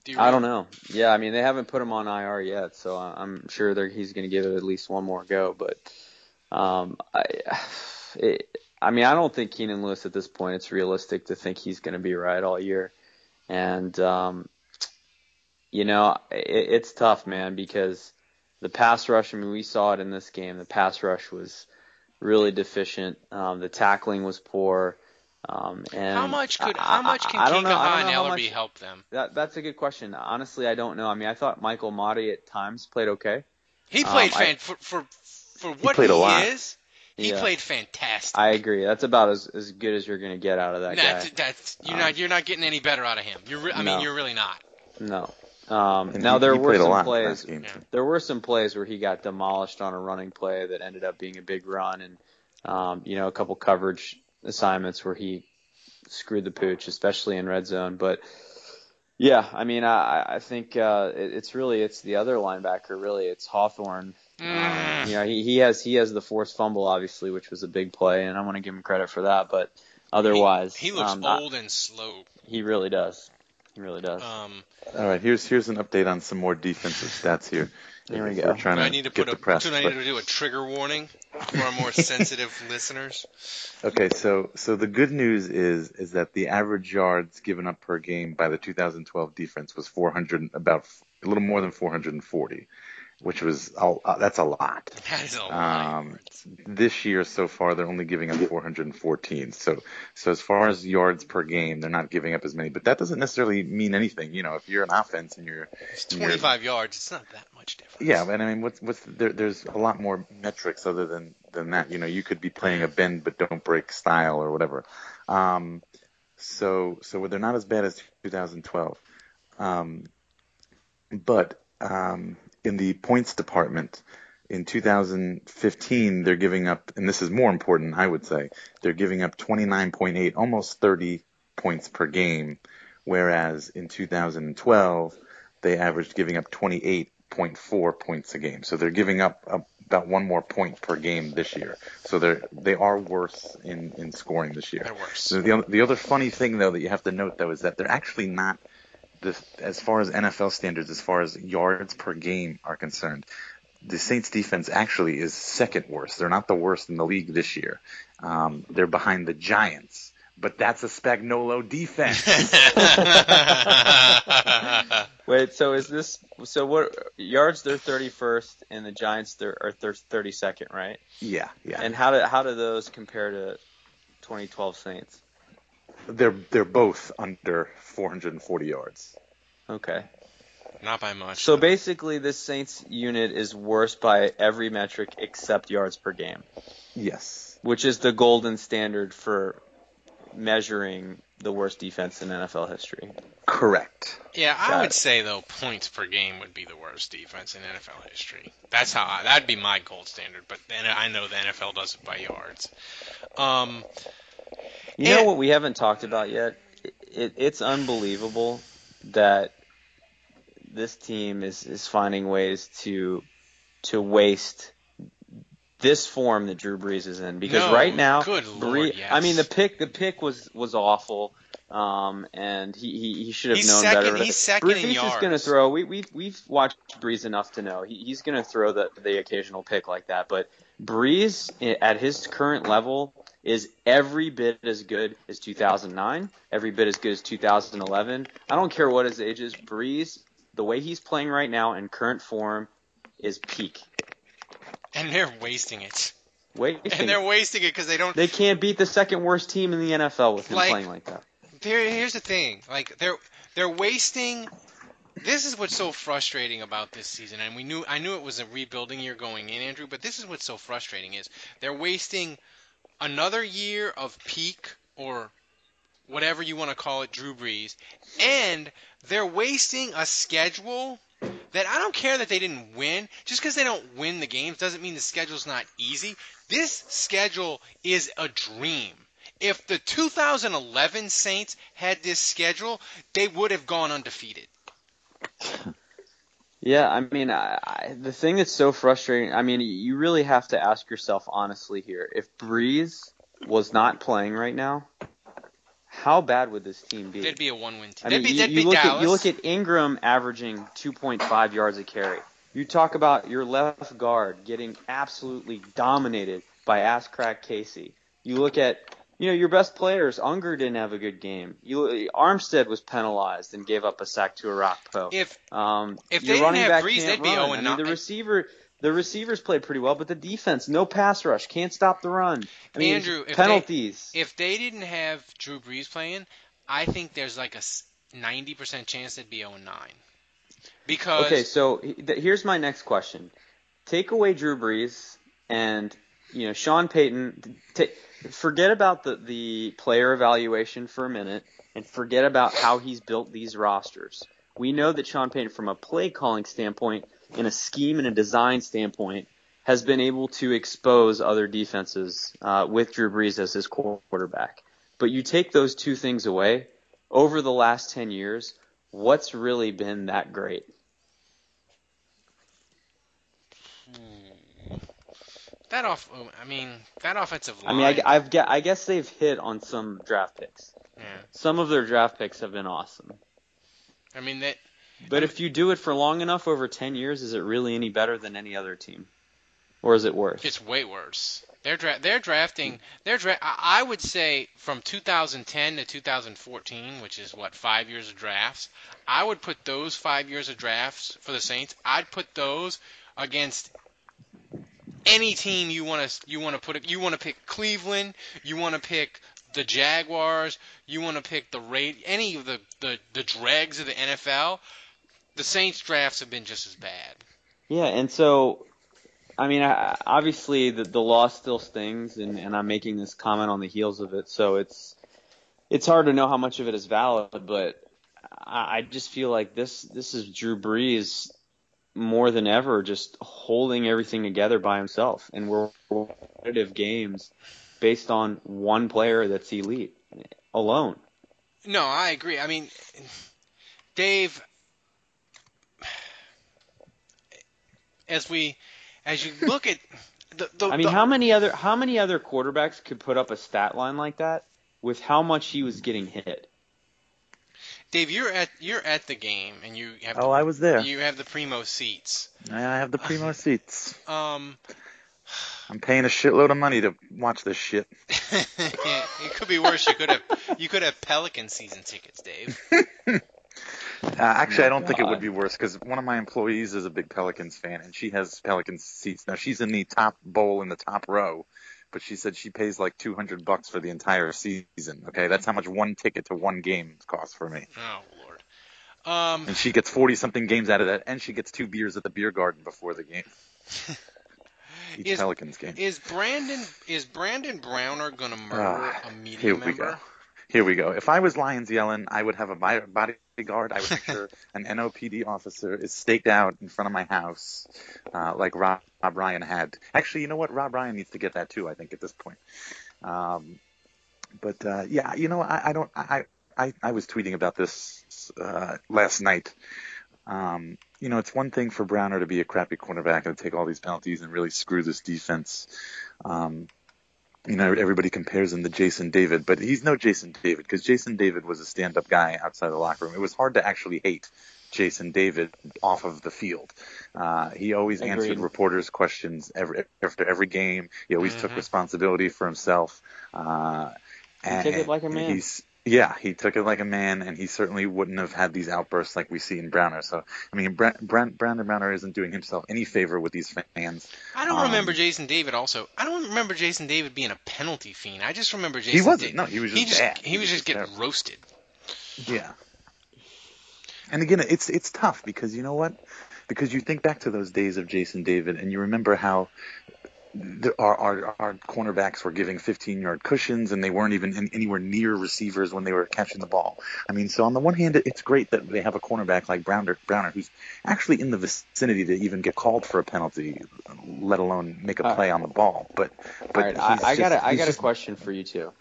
do really? I don't know. Yeah, I mean, they haven't put him on I R yet, so I'm sure he's going to give it at least one more go. But, um, I, it, I mean, I don't think Keenan Lewis at this point, it's realistic to think he's going to be right all year. And, um, you know, it, it's tough, man, because the pass rush, I mean, we saw it in this game. The pass rush was really deficient. Um, the tackling was poor. Um, and how much could how much can Kikaha and Ellerby help them? That, that's a good question. Honestly, I don't know. I mean, I thought Michael Motti at times played okay. He played um, fan, I, for, for, for what he, he is. He yeah. played fantastic. I agree. That's about as, as good as you're going to get out of that no, guy. That's, that's, you're um, not you're not getting any better out of him. You're re- I no. mean, you're really not. No. Um, now he, there he were some plays. Yeah. There were some plays where he got demolished on a running play that ended up being a big run, and um, you know, a couple coverage assignments where he screwed the pooch, especially in red zone. But yeah, I mean, I I think uh, it, it's really it's the other linebacker. Really, it's Hawthorne. Um, you know, he, he has he has the forced fumble, obviously, which was a big play, and I want to give him credit for that. But otherwise, he, he looks um, old not, and slow. He really does. He really does. Um, All right, here's here's an update on some more defensive stats here. Here we go. We're trying do I need to, to put a depressed, do I need but... to do a trigger warning for our more sensitive listeners? Okay, so so the good news is is that the average yards given up per game by the two thousand twelve defense was four hundred, about a little more than four hundred forty. Which was – that's a lot. That is a lot. Um, this year so far they're only giving up four hundred fourteen. So so as far as yards per game, they're not giving up as many. But that doesn't necessarily mean anything. You know, if you're an offense and you're – It's twenty-five you're, yards. It's not that much difference. Yeah, and I mean what's, what's there, there's a lot more metrics other than, than that. You know, you could be playing a bend but don't break style or whatever. Um, so so they're not as bad as two thousand twelve. Um, but um, – in the points department, in two thousand fifteen, they're giving up, and this is more important, I would say, they're giving up twenty-nine point eight, almost thirty points per game, whereas in two thousand twelve, they averaged giving up twenty-eight point four points a game. So they're giving up a, about one more point per game this year. So they're, they are worse in, in scoring this year. They're worse. So the, the other funny thing, though, that you have to note, though, is that they're actually not – The, as far as N F L standards, as far as yards per game are concerned, the Saints defense actually is second worst. They're not the worst in the league this year. Um, they're behind the Giants, but that's a Spagnuolo defense. Wait, so is this so? What yards? They're thirty-first, and the Giants they're, are thirty-second, right? Yeah, yeah. And how do how do those compare to twenty twelve Saints? They're they're both under four hundred forty yards. Okay. Not by much. So though. Basically this Saints unit is worse by every metric except yards per game. Yes. Which is the golden standard for measuring the worst defense in N F L history. Correct. Yeah, I Got would it. say, though, points per game would be the worst defense in N F L history. That's how I, that'd be my gold standard, but then I know the N F L does it by yards. Um, you and, know what we haven't talked about yet? It, it, it's unbelievable that this team is, is finding ways to to waste this form that Drew Brees is in, because no, right now, good Lord, Brees, yes. I mean, the pick the pick was was awful, um, and he, he, he should have he's known second, better. He's second Brees in yards. Brees is just going to throw. We we we've watched Brees enough to know he, he's going to throw the the occasional pick like that. But Brees at his current level is every bit as good as two thousand nine, every bit as good as two thousand eleven. I don't care what his age is. Brees, the way he's playing right now in current form, is peak. And they're wasting it. Wasting. And they're wasting it because they don't. They can't beat the second worst team in the N F L with him like, playing like that. Here's the thing: like they're they're wasting. This is what's so frustrating about this season, and we knew I knew it was a rebuilding year going in, Andrew. But this is what's so frustrating: is they're wasting another year of peak or whatever you want to call it, Drew Brees, and they're wasting a schedule. That I don't care that they didn't win. Just because they don't win the games doesn't mean the schedule's not easy. This schedule is a dream. If the two thousand eleven Saints had this schedule, they would have gone undefeated. Yeah, I mean, I, I, the thing that's so frustrating, I mean, you really have to ask yourself honestly here. If Brees was not playing right now, how bad would this team be? They'd be a one-win team. I mean, they'd be, they'd you, you, be look Dallas. At, you look at Ingram averaging two point five yards a carry. You talk about your left guard getting absolutely dominated by ass crack Casey. You look at, you know, your best players. Unger didn't have a good game. You, Armstead was penalized and gave up a sack to Arakpo. If um, if they didn't have Brees, they'd be zero and nine. I mean, the receiver. The receivers played pretty well, but the defense, no pass rush, can't stop the run. I mean, Andrew, if penalties. They, if they didn't have Drew Brees playing, I think there's like a ninety percent chance they'd be zero and nine. Because okay, so here's my next question: take away Drew Brees and you know Sean Payton. T- forget about the, the player evaluation for a minute, and forget about how he's built these rosters. We know that Sean Payton, from a play calling standpoint, in a scheme and a design standpoint, has been able to expose other defenses uh, with Drew Brees as his quarterback. But you take those two things away, over the last ten years, what's really been that great? Hmm. That off, I mean, that offensive line. I mean, I, I've, I guess they've hit on some draft picks. Yeah. Some of their draft picks have been awesome. I mean, that. But if you do it for long enough, over ten years, is it really any better than any other team? Or is it worse? It's way worse. They're dra- they're drafting they're dra- – I would say from two thousand ten to two thousand fourteen, which is, what, five years of drafts, I would put those five years of drafts for the Saints. I'd put those against any team you want to you want to put – you want to pick Cleveland, you want to pick – the Jaguars, you want to pick the rate, any of the, the, the dregs of the N F L, the Saints drafts have been just as bad. Yeah, and so, I mean, I, obviously the, the loss still stings, and, and I'm making this comment on the heels of it, so it's it's hard to know how much of it is valid, but I, I just feel like this this is Drew Brees more than ever just holding everything together by himself, and we're competitive games based on one player that's elite alone. No, I agree. I mean, Dave, as we, as you look at the, the I mean, the, how many other how many other quarterbacks could put up a stat line like that with how much he was getting hit? Dave, you're at you're at the game, and you have oh, the, I was there. You have the primo seats. I have the primo seats. um. I'm paying a shitload of money to watch this shit. Yeah, it could be worse. You could have you could have Pelican season tickets, Dave. uh, actually, oh I don't God. think it would be worse because one of my employees is a big Pelicans fan, and she has Pelicans seats. Now she's in the top bowl in the top row, but she said she pays like two hundred bucks for the entire season. Okay, that's how much one ticket to one game costs for me. Oh Lord. Um, and she gets forty something games out of that, and she gets two beers at the beer garden before the game. Each is, Pelicans game. Is Brandon is Brandon Browner gonna murder uh, a media here we member? Go. Here we go. If I was Lions yelling, I would have a bodyguard. I would make sure an N O P D officer is staked out in front of my house, uh, like Rob, Rob Ryan had. Actually, you know what? Rob Ryan needs to get that too, I think, at this point. Um, but, uh, yeah, you know, I, I don't I, – I, I was tweeting about this uh, last night. Um, you know, it's one thing for Browner to be a crappy cornerback and to take all these penalties and really screw this defense. Um, you know, everybody compares him to Jason David, but he's no Jason David because Jason David was a stand-up guy outside the locker room. It was hard to actually hate Jason David off of the field. Uh, he always Agreed. answered reporters' questions every, after every game. He always mm-hmm. took responsibility for himself. Uh, he and, took it like a man. Yeah, he took it like a man, and he certainly wouldn't have had these outbursts like we see in Browner. So, I mean, Brand, Brand, Brandon Browner isn't doing himself any favor with these fans. I don't um, remember Jason David also. I don't remember Jason David being a penalty fiend. I just remember Jason David. He wasn't. Da- no, he was just he bad. Just, he, he was, was just, just getting terrible. roasted. Yeah. And, again, it's it's tough because, you know what? Because you think back to those days of Jason David, and you remember how – There are, our, our cornerbacks were giving fifteen-yard cushions, and they weren't even in, anywhere near receivers when they were catching the ball. I mean, so on the one hand, it's great that they have a cornerback like Browner, Browner who's actually in the vicinity to even get called for a penalty, let alone make a play uh, on the ball. But, but right, I, I got a, I got just, a question for you too.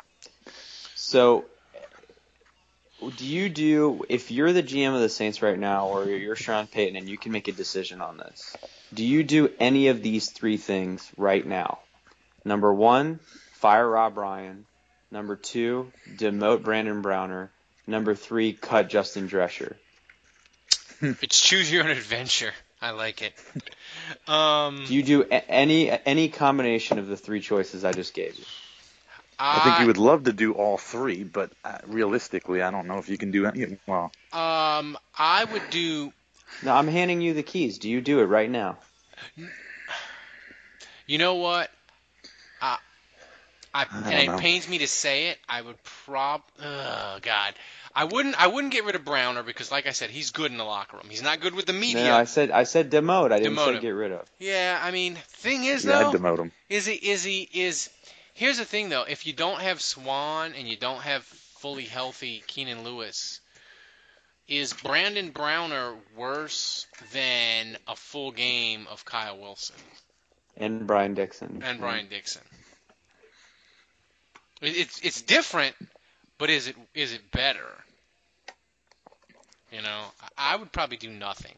So, do you do if you're the G M of the Saints right now, or you're Sean Payton, and you can make a decision on this? Do you do any of these three things right now? Number one, fire Rob Ryan. Number two, demote Brandon Browner. Number three, cut Justin Drescher. It's choose your own adventure. I like it. Um, do you do a- any any combination of the three choices I just gave you? I, I think you would love to do all three, but uh, realistically, I don't know if you can do any. Well, um, I would do. No, I'm handing you the keys. Do you do it right now? You know what? Uh, I, I and it know. pains me to say it. I would prob. Oh God, I wouldn't. I wouldn't get rid of Browner because, like I said, he's good in the locker room. He's not good with the media. No, I said. I said demote. I didn't demote say him. Get rid of. Yeah, I mean, thing is yeah, though, I'd demote him. Is he? Is he? Is here's the thing though. If you don't have Swan and you don't have fully healthy Keenan Lewis. Is Brandon Browner worse than a full game of Kyle Wilson? And Brian Dixon. And Brian Dixon. It's it's different, but is it is it better? You know, I would probably do nothing.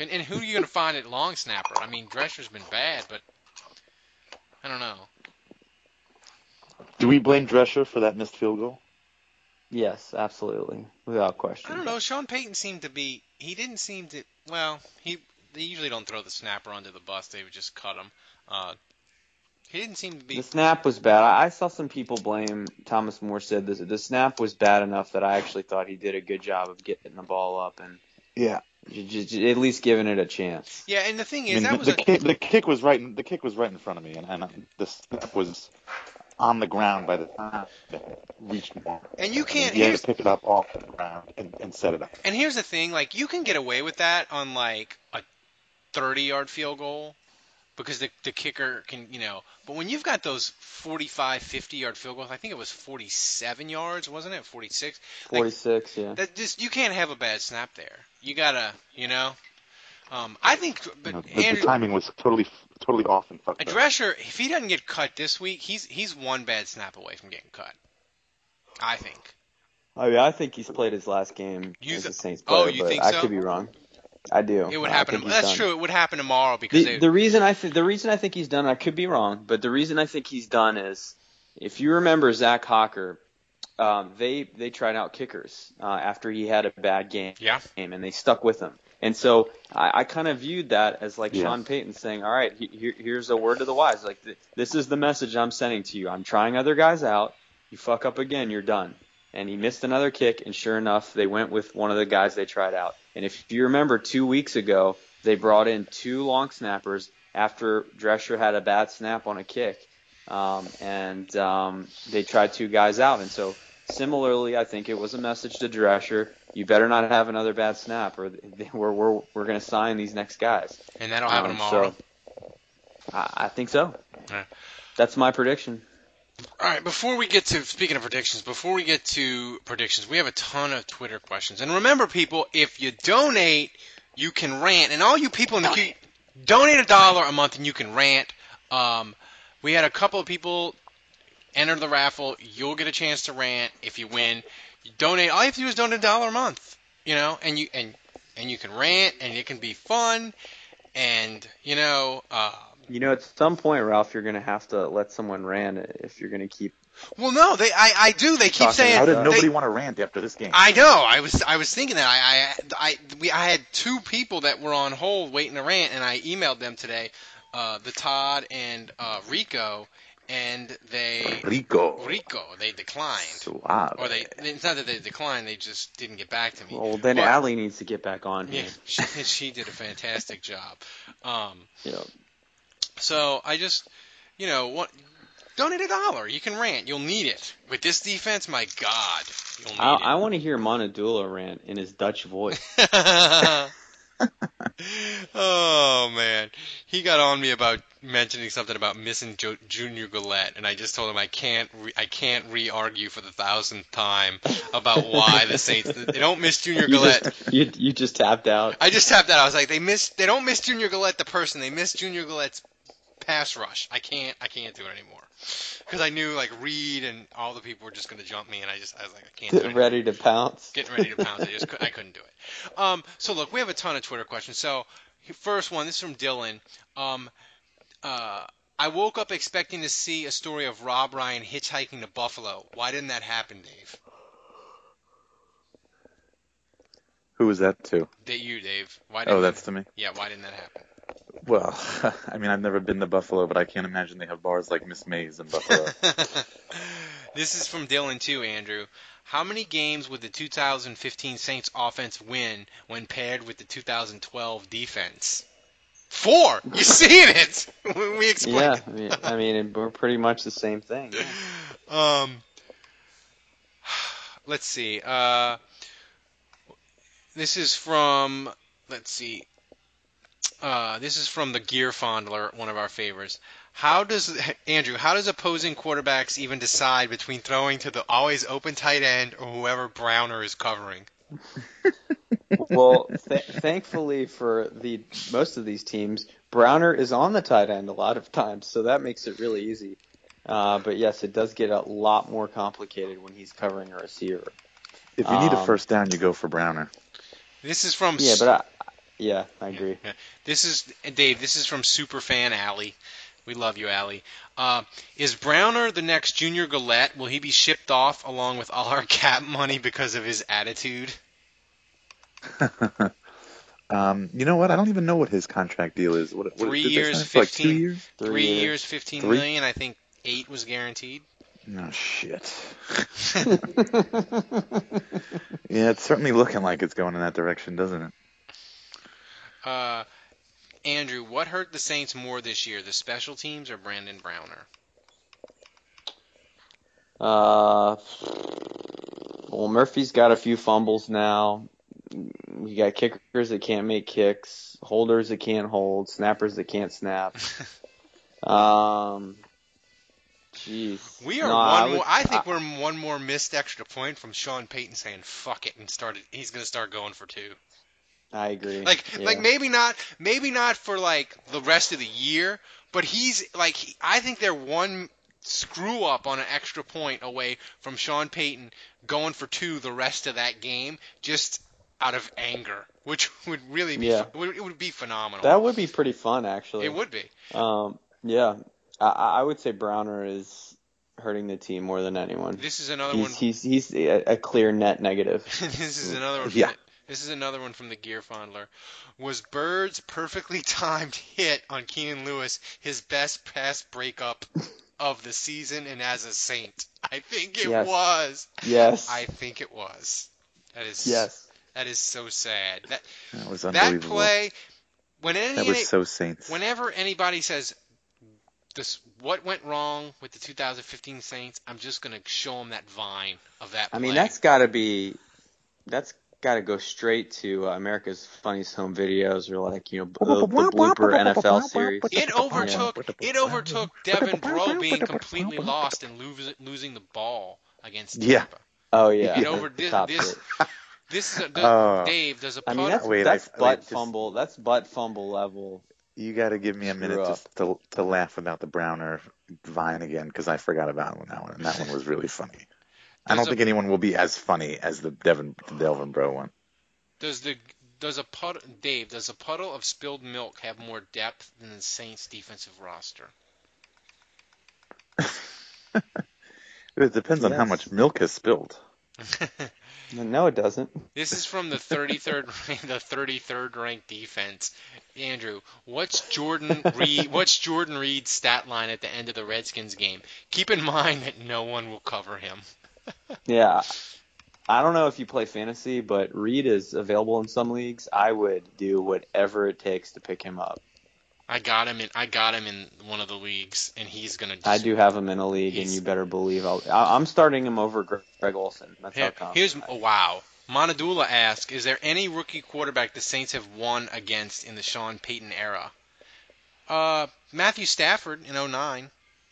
And and who are you going to find at long snapper? I mean, Drescher's been bad, but I don't know. Do we blame Drescher for that missed field goal? Yes, absolutely, without question. I don't know. Sean Payton seemed to be – he didn't seem to – well, he they usually don't throw the snapper under the bus. They would just cut him. Uh, he didn't seem to be – The snap was bad. I saw some people blame – Thomas Moore said this, the snap was bad enough that I actually thought he did a good job of getting the ball up and – Yeah. At least giving it a chance. Yeah, and the thing is, I mean, that the, was the a... kick, the kick was right. In, the kick was right in front of me, and, and the snap was on the ground by the time it reached me. And you can't. You have to pick it up off the ground and, and set it up. And here's the thing: like you can get away with that on like a thirty-yard field goal because the the kicker can, you know. But when you've got those forty-five, fifty-yard field goals, I think it was forty-seven yards, wasn't it? forty-six Like, forty-six Yeah. That just you can't have a bad snap there. You gotta, you know, um, I think. But no, the, Andrew, the timing was totally, totally off and fucked up. Drescher, if he doesn't get cut this week, he's he's one bad snap away from getting cut. I think. I mean, I think he's played his last game you as th- a Saints player. Oh, you but think so? I could be wrong. I do. It would happen. To, that's done. true. It would happen tomorrow because the, they, the reason I th- the reason I think he's done. I could be wrong, but the reason I think he's done is, if you remember Zach Hawker. Um, they they tried out kickers uh, after he had a bad game, yeah. and they stuck with him. And so I, I kind of viewed that as like yeah. Sean Payton saying, all right, here, here's a word to the wise. Like th- This is the message I'm sending to you. I'm trying other guys out. You fuck up again, you're done. And he missed another kick, and sure enough, they went with one of the guys they tried out. And if you remember two weeks ago, they brought in two long snappers after Drescher had a bad snap on a kick. Um, and um, they tried two guys out. And so similarly, I think it was a message to Drescher: you better not have another bad snap, or they, we're we're we're going to sign these next guys. And that'll happen um, tomorrow. So I, I think so. Yeah. That's my prediction. All right, before we get to, speaking of predictions, before we get to predictions, we have a ton of Twitter questions. And remember, people, if you donate, you can rant. And all you people in the queue, donate a dollar a month and you can rant. Um, we had a couple of people enter the raffle. You'll get a chance to rant if you win. You donate. All you have to do is donate a dollar a month, you know, and you and and you can rant and it can be fun. And, you know... Uh, You know, at some point, Ralph, you're going to have to let someone rant if you're going to keep. Well, no, they. I, I do. They keep talking. saying. How did nobody they, want to rant after this game? I know. I was. I was thinking that. I. I. I, we, I had two people that were on hold waiting to rant, and I emailed them today, uh, the Todd and uh, Rico, and they. Rico. Rico. They declined. Suave. Or they. It's not that they declined. They just didn't get back to me. Well, then but, Allie needs to get back on here. Yeah, she, she did a fantastic job. Um, yeah. So I just, you know, what, donate a dollar. You can rant. You'll need it. With this defense, my God, you'll need I, it. I want to hear Montedulo rant in his Dutch voice. Oh, man. He got on me about mentioning something about missing jo- Junior Gallette, and I just told him I can't re- I can't re-argue for the thousandth time about why the Saints – they don't miss Junior Gallette. You just, you, you just tapped out. I just tapped out. I was like, they miss, they don't miss Junior Gallette the person. They miss Junior Gallette's pass rush. I can't I can't do it anymore because I knew like Reed and all the people were just going to jump me, and I just I was like I can't do it anymore. Ready to pounce. Getting ready to pounce. I just I couldn't do it. Um. So look, we have a ton of Twitter questions. So first one, this is from Dylan. Um. Uh. I woke up expecting to see a story of Rob Ryan hitchhiking to Buffalo. Why didn't that happen, Dave? Who was that to? That you, Dave. Why? Didn't oh, that's that, to me. Yeah. Why didn't that happen? Well, I mean, I've never been to Buffalo, but I can't imagine they have bars like Miss Mays in Buffalo. This is from Dylan, too, Andrew. How many games would the two thousand fifteen Saints offense win when paired with the two thousand twelve defense? Four! You're seeing it! We explained yeah, it. I mean, we're pretty much the same thing. Yeah. Um, let's see. Uh, this is from, let's see. Uh, this is from the Gear Fondler, one of our favorites. How does Andrew? How does opposing quarterbacks even decide between throwing to the always open tight end or whoever Browner is covering? Well, th- thankfully for the most of these teams, Browner is on the tight end a lot of times, so that makes it really easy. Uh, but yes, it does get a lot more complicated when he's covering a receiver. If you need um, a first down, you go for Browner. This is from yeah, but. I, Yeah, I agree. Yeah, yeah. This is Dave. This is from Superfan Allie. We love you, Allie. Uh, is Browner the next Junior Gallette? Will he be shipped off along with all our cap money because of his attitude? um, you know what? I don't even know what his contract deal is. What, what, three years, fifteen. Like two years? Three, three years, years, fifteen three? million. I think eight was guaranteed. Oh, shit. Yeah, it's certainly looking like it's going in that direction, doesn't it? Uh, Andrew, what hurt the Saints more this year, the special teams or Brandon Browner? Uh, well, Murphy's got a few fumbles now. You got kickers that can't make kicks, holders that can't hold, snappers that can't snap. um, jeez, we are no, one. I, would, more, I think I, we're one more missed extra point from Sean Payton saying "fuck it" and started. He's going to start going for two. I agree. Like, yeah. like maybe not, maybe not for like the rest of the year, but he's like, he, I think they're one screw up on an extra point away from Sean Payton going for two the rest of that game, just out of anger, which would really be, yeah. it would be phenomenal. That would be pretty fun, actually. It would be. Um, yeah, I, I would say Browner is hurting the team more than anyone. This is another he's, one. He's he's a clear net negative. This is another one. Yeah. This is another one from the Gear Fondler. Was Bird's perfectly timed hit on Keenan Lewis his best pass breakup of the season and as a Saint? I think it yes. was. Yes. I think it was. That is yes. That is so sad. That, that was unbelievable. That play, when any, that was so Saints. Whenever anybody says, this, what went wrong with the two thousand fifteen Saints, I'm just going to show them that vine of that play. I mean, that's got to be – that's – got to go straight to uh, America's Funniest Home Videos, or like, you know, the, the blooper N F L series. It overtook yeah. it overtook Devin Bro being completely lost and lose, losing the ball against Tampa. Yeah. Oh yeah. It over this this, this is a, the, uh, Dave. There's a punt. I mean, that's, wait, that's I, butt I just, fumble. That's butt fumble level. You got to give me a minute just to to laugh without the Browner vine again, because I forgot about that one, and that one was really funny. I don't a, think anyone will be as funny as the Devin the Delvin Bro one. Does the does a puddle, Dave? Does a puddle of spilled milk have more depth than the Saints' defensive roster? It depends yes. on how much milk is spilled. No, it doesn't. This is from the thirty-third the thirty-third ranked defense. Andrew, what's Jordan Reed, what's Jordan Reed's stat line at the end of the Redskins game? Keep in mind that no one will cover him. Yeah. I don't know if you play fantasy, but Reed is available in some leagues. I would do whatever it takes to pick him up. I got him in. I got him in one of the leagues, and he's gonna. Just, I do have him in a league, and you better believe I'll, I'm starting him over Greg Olson. That's here, how here's oh, wow. Monadula asks: is there any rookie quarterback the Saints have won against in the Sean Payton era? Uh, Matthew Stafford in oh nine,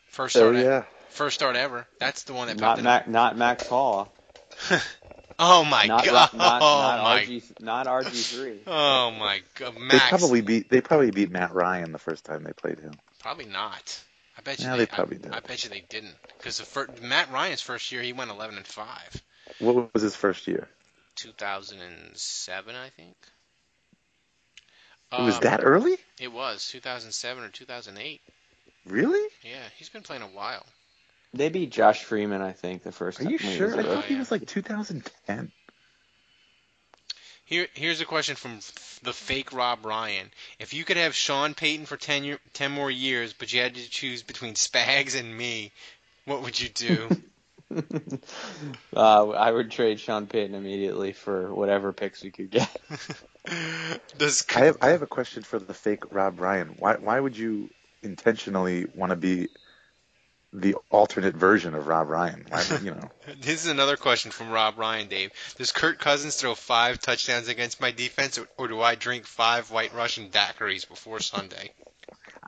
first start. Oh, yeah. First start ever. That's the one that popped. Not in. Mac, not Max Hall. Oh my not, god! Not, not, not oh R G three. Oh my god! Max. They probably beat. They probably beat Matt Ryan the first time they played him. Probably not. I bet you. No, they, they probably I, did. I bet you they didn't, because the first, Matt Ryan's first year he went eleven and five. What was his first year? Two thousand and seven, I think. It was um, that early? It was two thousand seven or two thousand eight. Really? Yeah, he's been playing a while. They beat Josh Freeman, I think, the first time. Are you sure? I thought he was like two thousand ten. Here, here's a question from the fake Rob Ryan. If you could have Sean Payton for ten, year, ten more years, but you had to choose between Spags and me, what would you do? uh, I would trade Sean Payton immediately for whatever picks we could get. Does... I have, I have a question for the fake Rob Ryan. Why, why would you intentionally want to be the alternate version of Rob Ryan? I mean, you know. This is another question from Rob Ryan, Dave. Does Kirk Cousins throw five touchdowns against my defense, or, or do I drink five White Russian daiquiris before Sunday?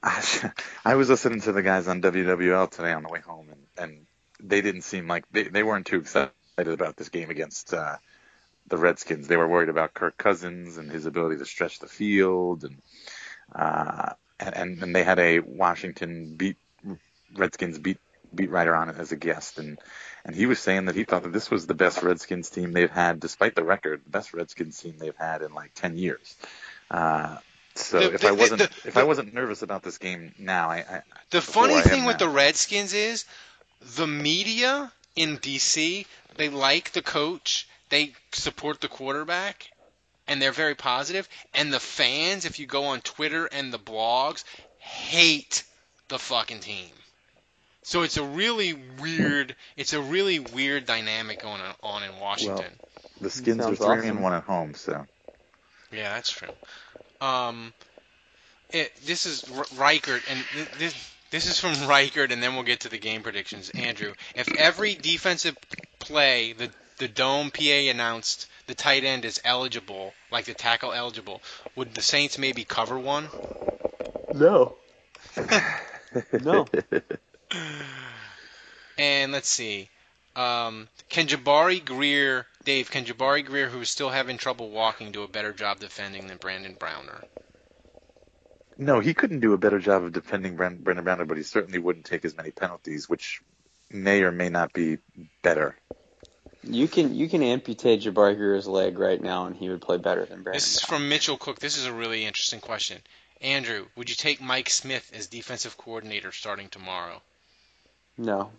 I, I was listening to the guys on W W L today on the way home, and, and they didn't seem like they, – they weren't too excited about this game against uh, the Redskins. They were worried about Kirk Cousins and his ability to stretch the field, and uh, and, and they had a Washington beat – Redskins beat beat writer on it as a guest, and and he was saying that he thought that this was the best Redskins team they've had, despite the record, the best Redskins team they've had in like ten years. Uh, so the, if the, I wasn't the, the, if I wasn't nervous about this game now, I, I the funny I thing with now. the Redskins is the media in D C, they like the coach, they support the quarterback, and they're very positive. And the fans, if you go on Twitter and the blogs, hate the fucking team. So it's a really weird, it's a really weird dynamic going on in Washington. Well, the Skins are three awesome. and one at home, so. Yeah, that's true. Um, it, this is Reichert, and this this is from Reichert, and then we'll get to the game predictions. Andrew, if every defensive play the the Dome P A announced the tight end is eligible, like the tackle eligible, would the Saints maybe cover one? No. No. And let's see. Um, can Jabari Greer, Dave, can Jabari Greer, who is still having trouble walking, do a better job defending than Brandon Browner? No, he couldn't do a better job of defending Brand, Brandon Browner, but he certainly wouldn't take as many penalties, which may or may not be better. You can you can amputate Jabari Greer's leg right now, and he would play better than Brandon. This is from Mitchell Cook. This is a really interesting question. Andrew, would you take Mike Smith as defensive coordinator starting tomorrow? No.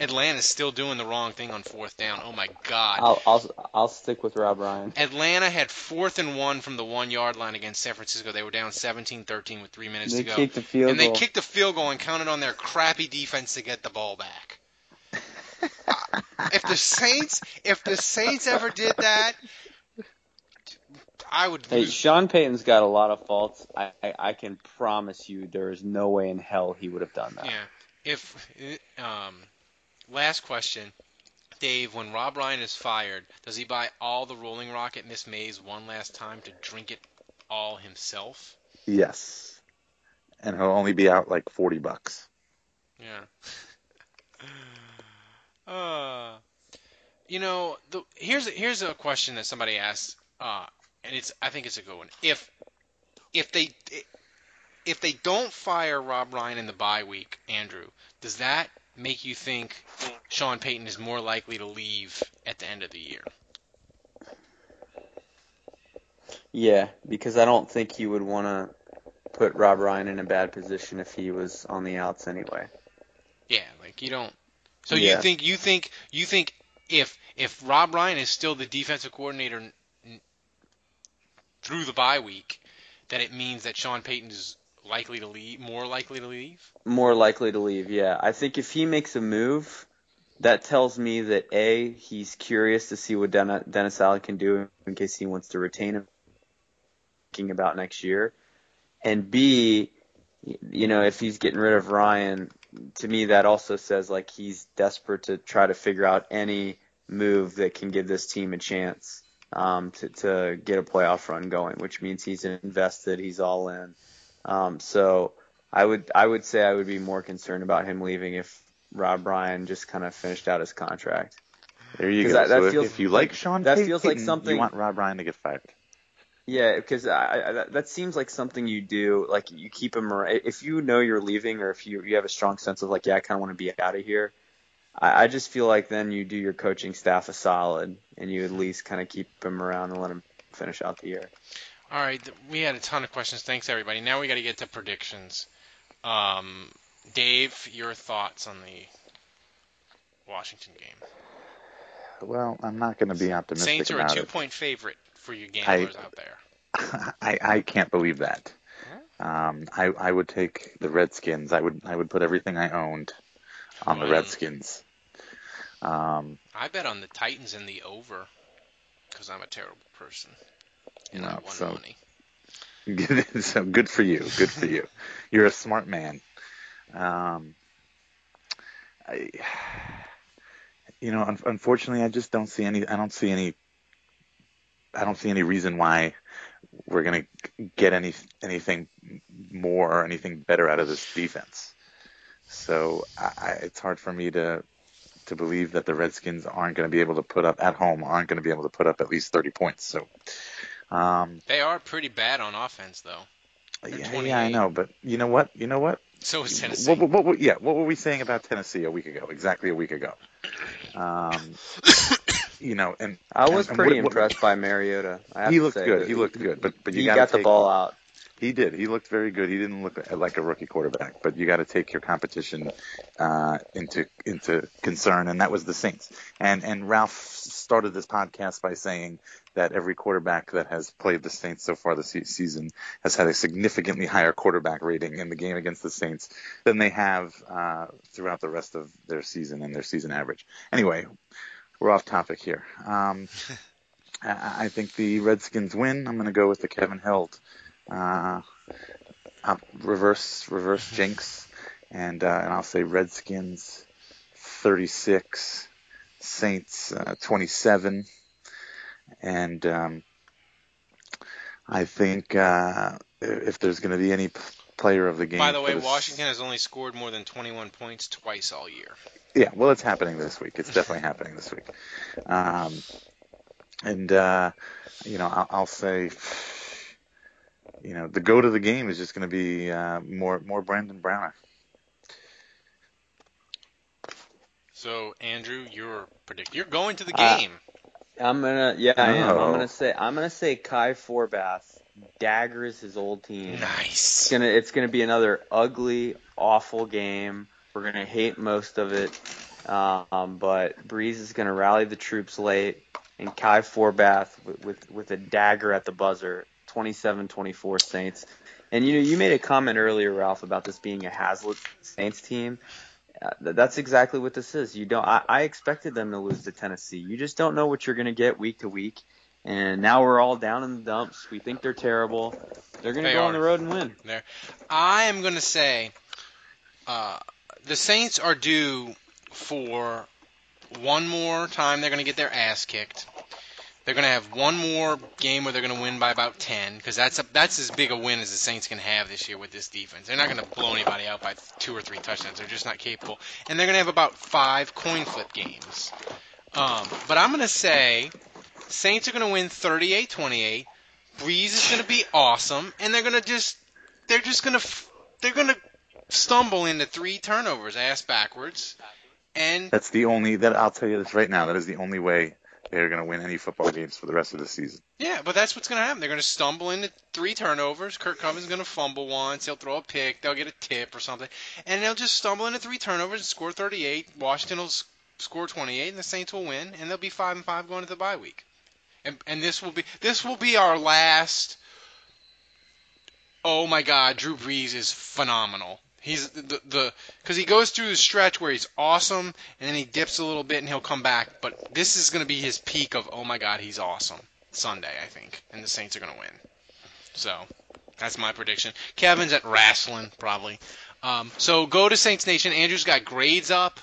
Atlanta's still doing the wrong thing on fourth down. Oh, my God. I'll, I'll I'll stick with Rob Ryan. Atlanta had fourth and one from the one-yard line against San Francisco. They were down seventeen thirteen with three minutes they to go. Kicked the field and goal. They kicked the field goal and counted on their crappy defense to get the ball back. If the Saints, if the Saints ever did that – I would hey, Sean Payton's got a lot of faults. I, I, I can promise you there is no way in hell he would have done that. Yeah. If um, last question, Dave, when Rob Ryan is fired, does he buy all the Rolling Rock at Miss May's one last time to drink it all himself? Yes. And he'll only be out like forty bucks. Yeah. uh, you know, the, here's, here's a question that somebody asked, uh, and it's I think it's a good one. If if they if they don't fire Rob Ryan in the bye week, Andrew, does that make you think Sean Payton is more likely to leave at the end of the year? Yeah, because I don't think you would want to put Rob Ryan in a bad position if he was on the outs anyway. Yeah, like you don't. So yeah. you think you think you think if if Rob Ryan is still the defensive coordinator through the bye week, that it means that Sean Payton is likely to leave, more likely to leave? More likely to leave, yeah. I think if he makes a move, that tells me that, A, he's curious to see what Dennis Allen can do in case he wants to retain him, thinking about next year. And, B, you know, if he's getting rid of Ryan, to me that also says, like, he's desperate to try to figure out any move that can give this team a chance. Um, to, to get a playoff run going, which means he's invested, he's all in. Um, so I would I would say I would be more concerned about him leaving if Rob Ryan just kind of finished out his contract. There you go. That, that so feels, if you like Sean that Payton, feels like something, you want Rob Ryan to get fired. Yeah, because I, I, that, that seems like something you do. Like you keep him around. If you know you're leaving, or if you you have a strong sense of like, yeah, I kind of want to be out of here. I just feel like then you do your coaching staff a solid, and you at least kind of keep them around and let them finish out the year. All right, we had a ton of questions. Thanks, everybody. Now we got to get to predictions. Um, Dave, your thoughts on the Washington game? Well, I'm not going to be optimistic. Saints are a two-point favorite for you gamblers I, out there. I, I can't believe that. Huh? Um, I I would take the Redskins. I would I would put everything I owned on the Redskins. Um, I bet on the Titans and the over because I'm a terrible person. And no, I won so, money. So good for you. Good for you. You're a smart man. Um, I, you know, un- unfortunately, I just don't see any. I don't see any. I don't see any reason why we're gonna get any anything more or anything better out of this defense. So I, it's hard for me to to believe that the Redskins aren't going to be able to put up at home, aren't going to be able to put up at least thirty points. So um, they are pretty bad on offense, though. Yeah, yeah, I know, but you know what? You know what? So is Tennessee. What, what, what, yeah, what were we saying about Tennessee a week ago? Exactly a week ago. Um, you know, and I was and, pretty and what, impressed what, by Mariota. I have he to looked say good. He looked good, but but you he got take, the ball out. He did. He looked very good. He didn't look like a rookie quarterback, but you got to take your competition uh, into into concern, and that was the Saints. And and Ralph started this podcast by saying that every quarterback that has played the Saints so far this season has had a significantly higher quarterback rating in the game against the Saints than they have uh, throughout the rest of their season and their season average. Anyway, we're off topic here. Um, I, I think the Redskins win. I'm going to go with the Kevin Held. Uh, up, reverse reverse jinx, and uh, and I'll say Redskins thirty-six, Saints uh, twenty-seven, and um, I think uh, if there's going to be any p- player of the game. By the way, the Washington s- has only scored more than twenty-one points twice all year. Yeah, well, it's happening this week. It's definitely happening this week, um, and uh, you know I'll, I'll say. You know, the goat of the game is just going to be uh, more more Brandon Browner. So, Andrew, you're predict you're going to the game. Uh, I'm gonna, yeah, I am. I'm gonna say, I'm gonna say Kai Forbath daggers his old team. Nice. It's gonna, it's gonna be another ugly, awful game. We're gonna hate most of it, um, but Breeze is gonna rally the troops late, and Kai Forbath with with, with a dagger at the buzzer. twenty-seven twenty-four Saints. And, you know, you made a comment earlier, Ralph, about this being a Hazlitt Saints team. Uh, th- that's exactly what this is. You don't. I, I expected them to lose to Tennessee. You just don't know what you're going to get week to week. And now we're all down in the dumps. We think they're terrible. They're going to go are. on the road and win. There. I am going to say uh, the Saints are due for one more time they're going to get their ass kicked. They're going to have one more game where they're going to win by about ten, because that's a, that's as big a win as the Saints can have this year with this defense. They're not going to blow anybody out by two or three touchdowns. They're just not capable. And they're going to have about five coin flip games. Um, but I'm going to say Saints are going to win thirty-eight twenty-eight. Breeze is going to be awesome, and they're going to just they're just going to they're going to stumble into three turnovers, ass backwards. And that's the only that I'll tell you this right now. That is the only way they're going to win any football games for the rest of the season. Yeah, but that's what's going to happen. They're going to stumble into three turnovers. Kirk Cousins is going to fumble once. He'll throw a pick. They'll get a tip or something. And they'll just stumble into three turnovers and score thirty-eight. Washington will score twenty-eight, and the Saints will win, and they'll be five and five going into the bye week. And and this will be this will be our last. Oh my God, Drew Brees is phenomenal. He's the the because he goes through the stretch where he's awesome, and then he dips a little bit, and he'll come back. But this is going to be his peak of oh my God, he's awesome. Sunday, I think, and the Saints are going to win. So that's my prediction. Kevin's at wrestling probably. Um, so go to Saints Nation. Andrew's got grades up.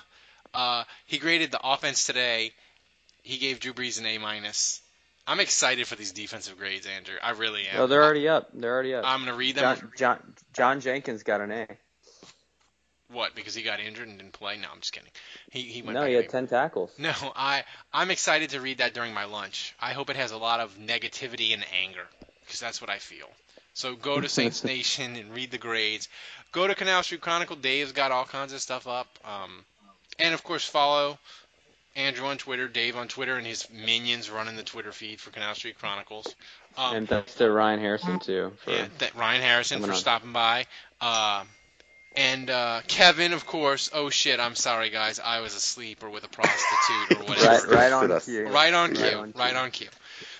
Uh, he graded the offense today. He gave Drew Brees an A minus. I'm excited for these defensive grades, Andrew. I really am. No, they're already up. They're already up. I'm going to read them. John, John, John Jenkins got an A. What? Because he got injured and didn't play? No, I'm just kidding. He he went. No, he had eight. ten tackles. No, I I'm excited to read that during my lunch. I hope it has a lot of negativity and anger, because that's what I feel. So go to Saints Nation and read the grades. Go to Canal Street Chronicle. Dave's got all kinds of stuff up. Um, and of course follow Andrew on Twitter, Dave on Twitter, and his minions running the Twitter feed for Canal Street Chronicles. Um, and thanks to Ryan Harrison, too. For yeah, that Ryan Harrison for on. stopping by. Uh, and uh, Kevin, of course. Oh, shit, I'm sorry, guys. I was asleep or with a prostitute or whatever. right, right, on cue. right on cue. Right on cue. Right on cue.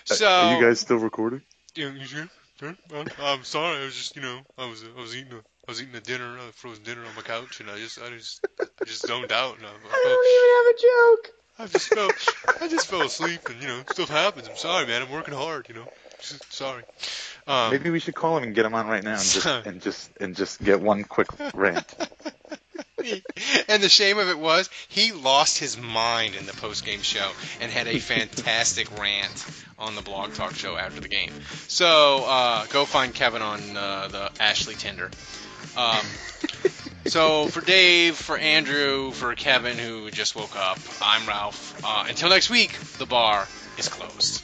So, are you guys still recording? Yeah, you sure? Sure. Well, I'm sorry. I was just, you know, I was, I was eating a... I was eating a dinner, a frozen dinner on my couch, and I just, I just, I just zoned out. And I, I, I don't even have a joke. I just fell, I just fell asleep, and you know, stuff happens. I'm sorry, man. I'm working hard, you know. Just, sorry. Um, Maybe we should call him and get him on right now, and just, and just, and just get one quick rant. And the shame of it was he lost his mind in the post-game show and had a fantastic rant on the blog talk show after the game. So uh, go find Kevin on uh, the Ashley Tinder. Um, so for Dave, for Andrew, for Kevin who just woke up, I'm Ralph. Uh, until next week, the bar is closed.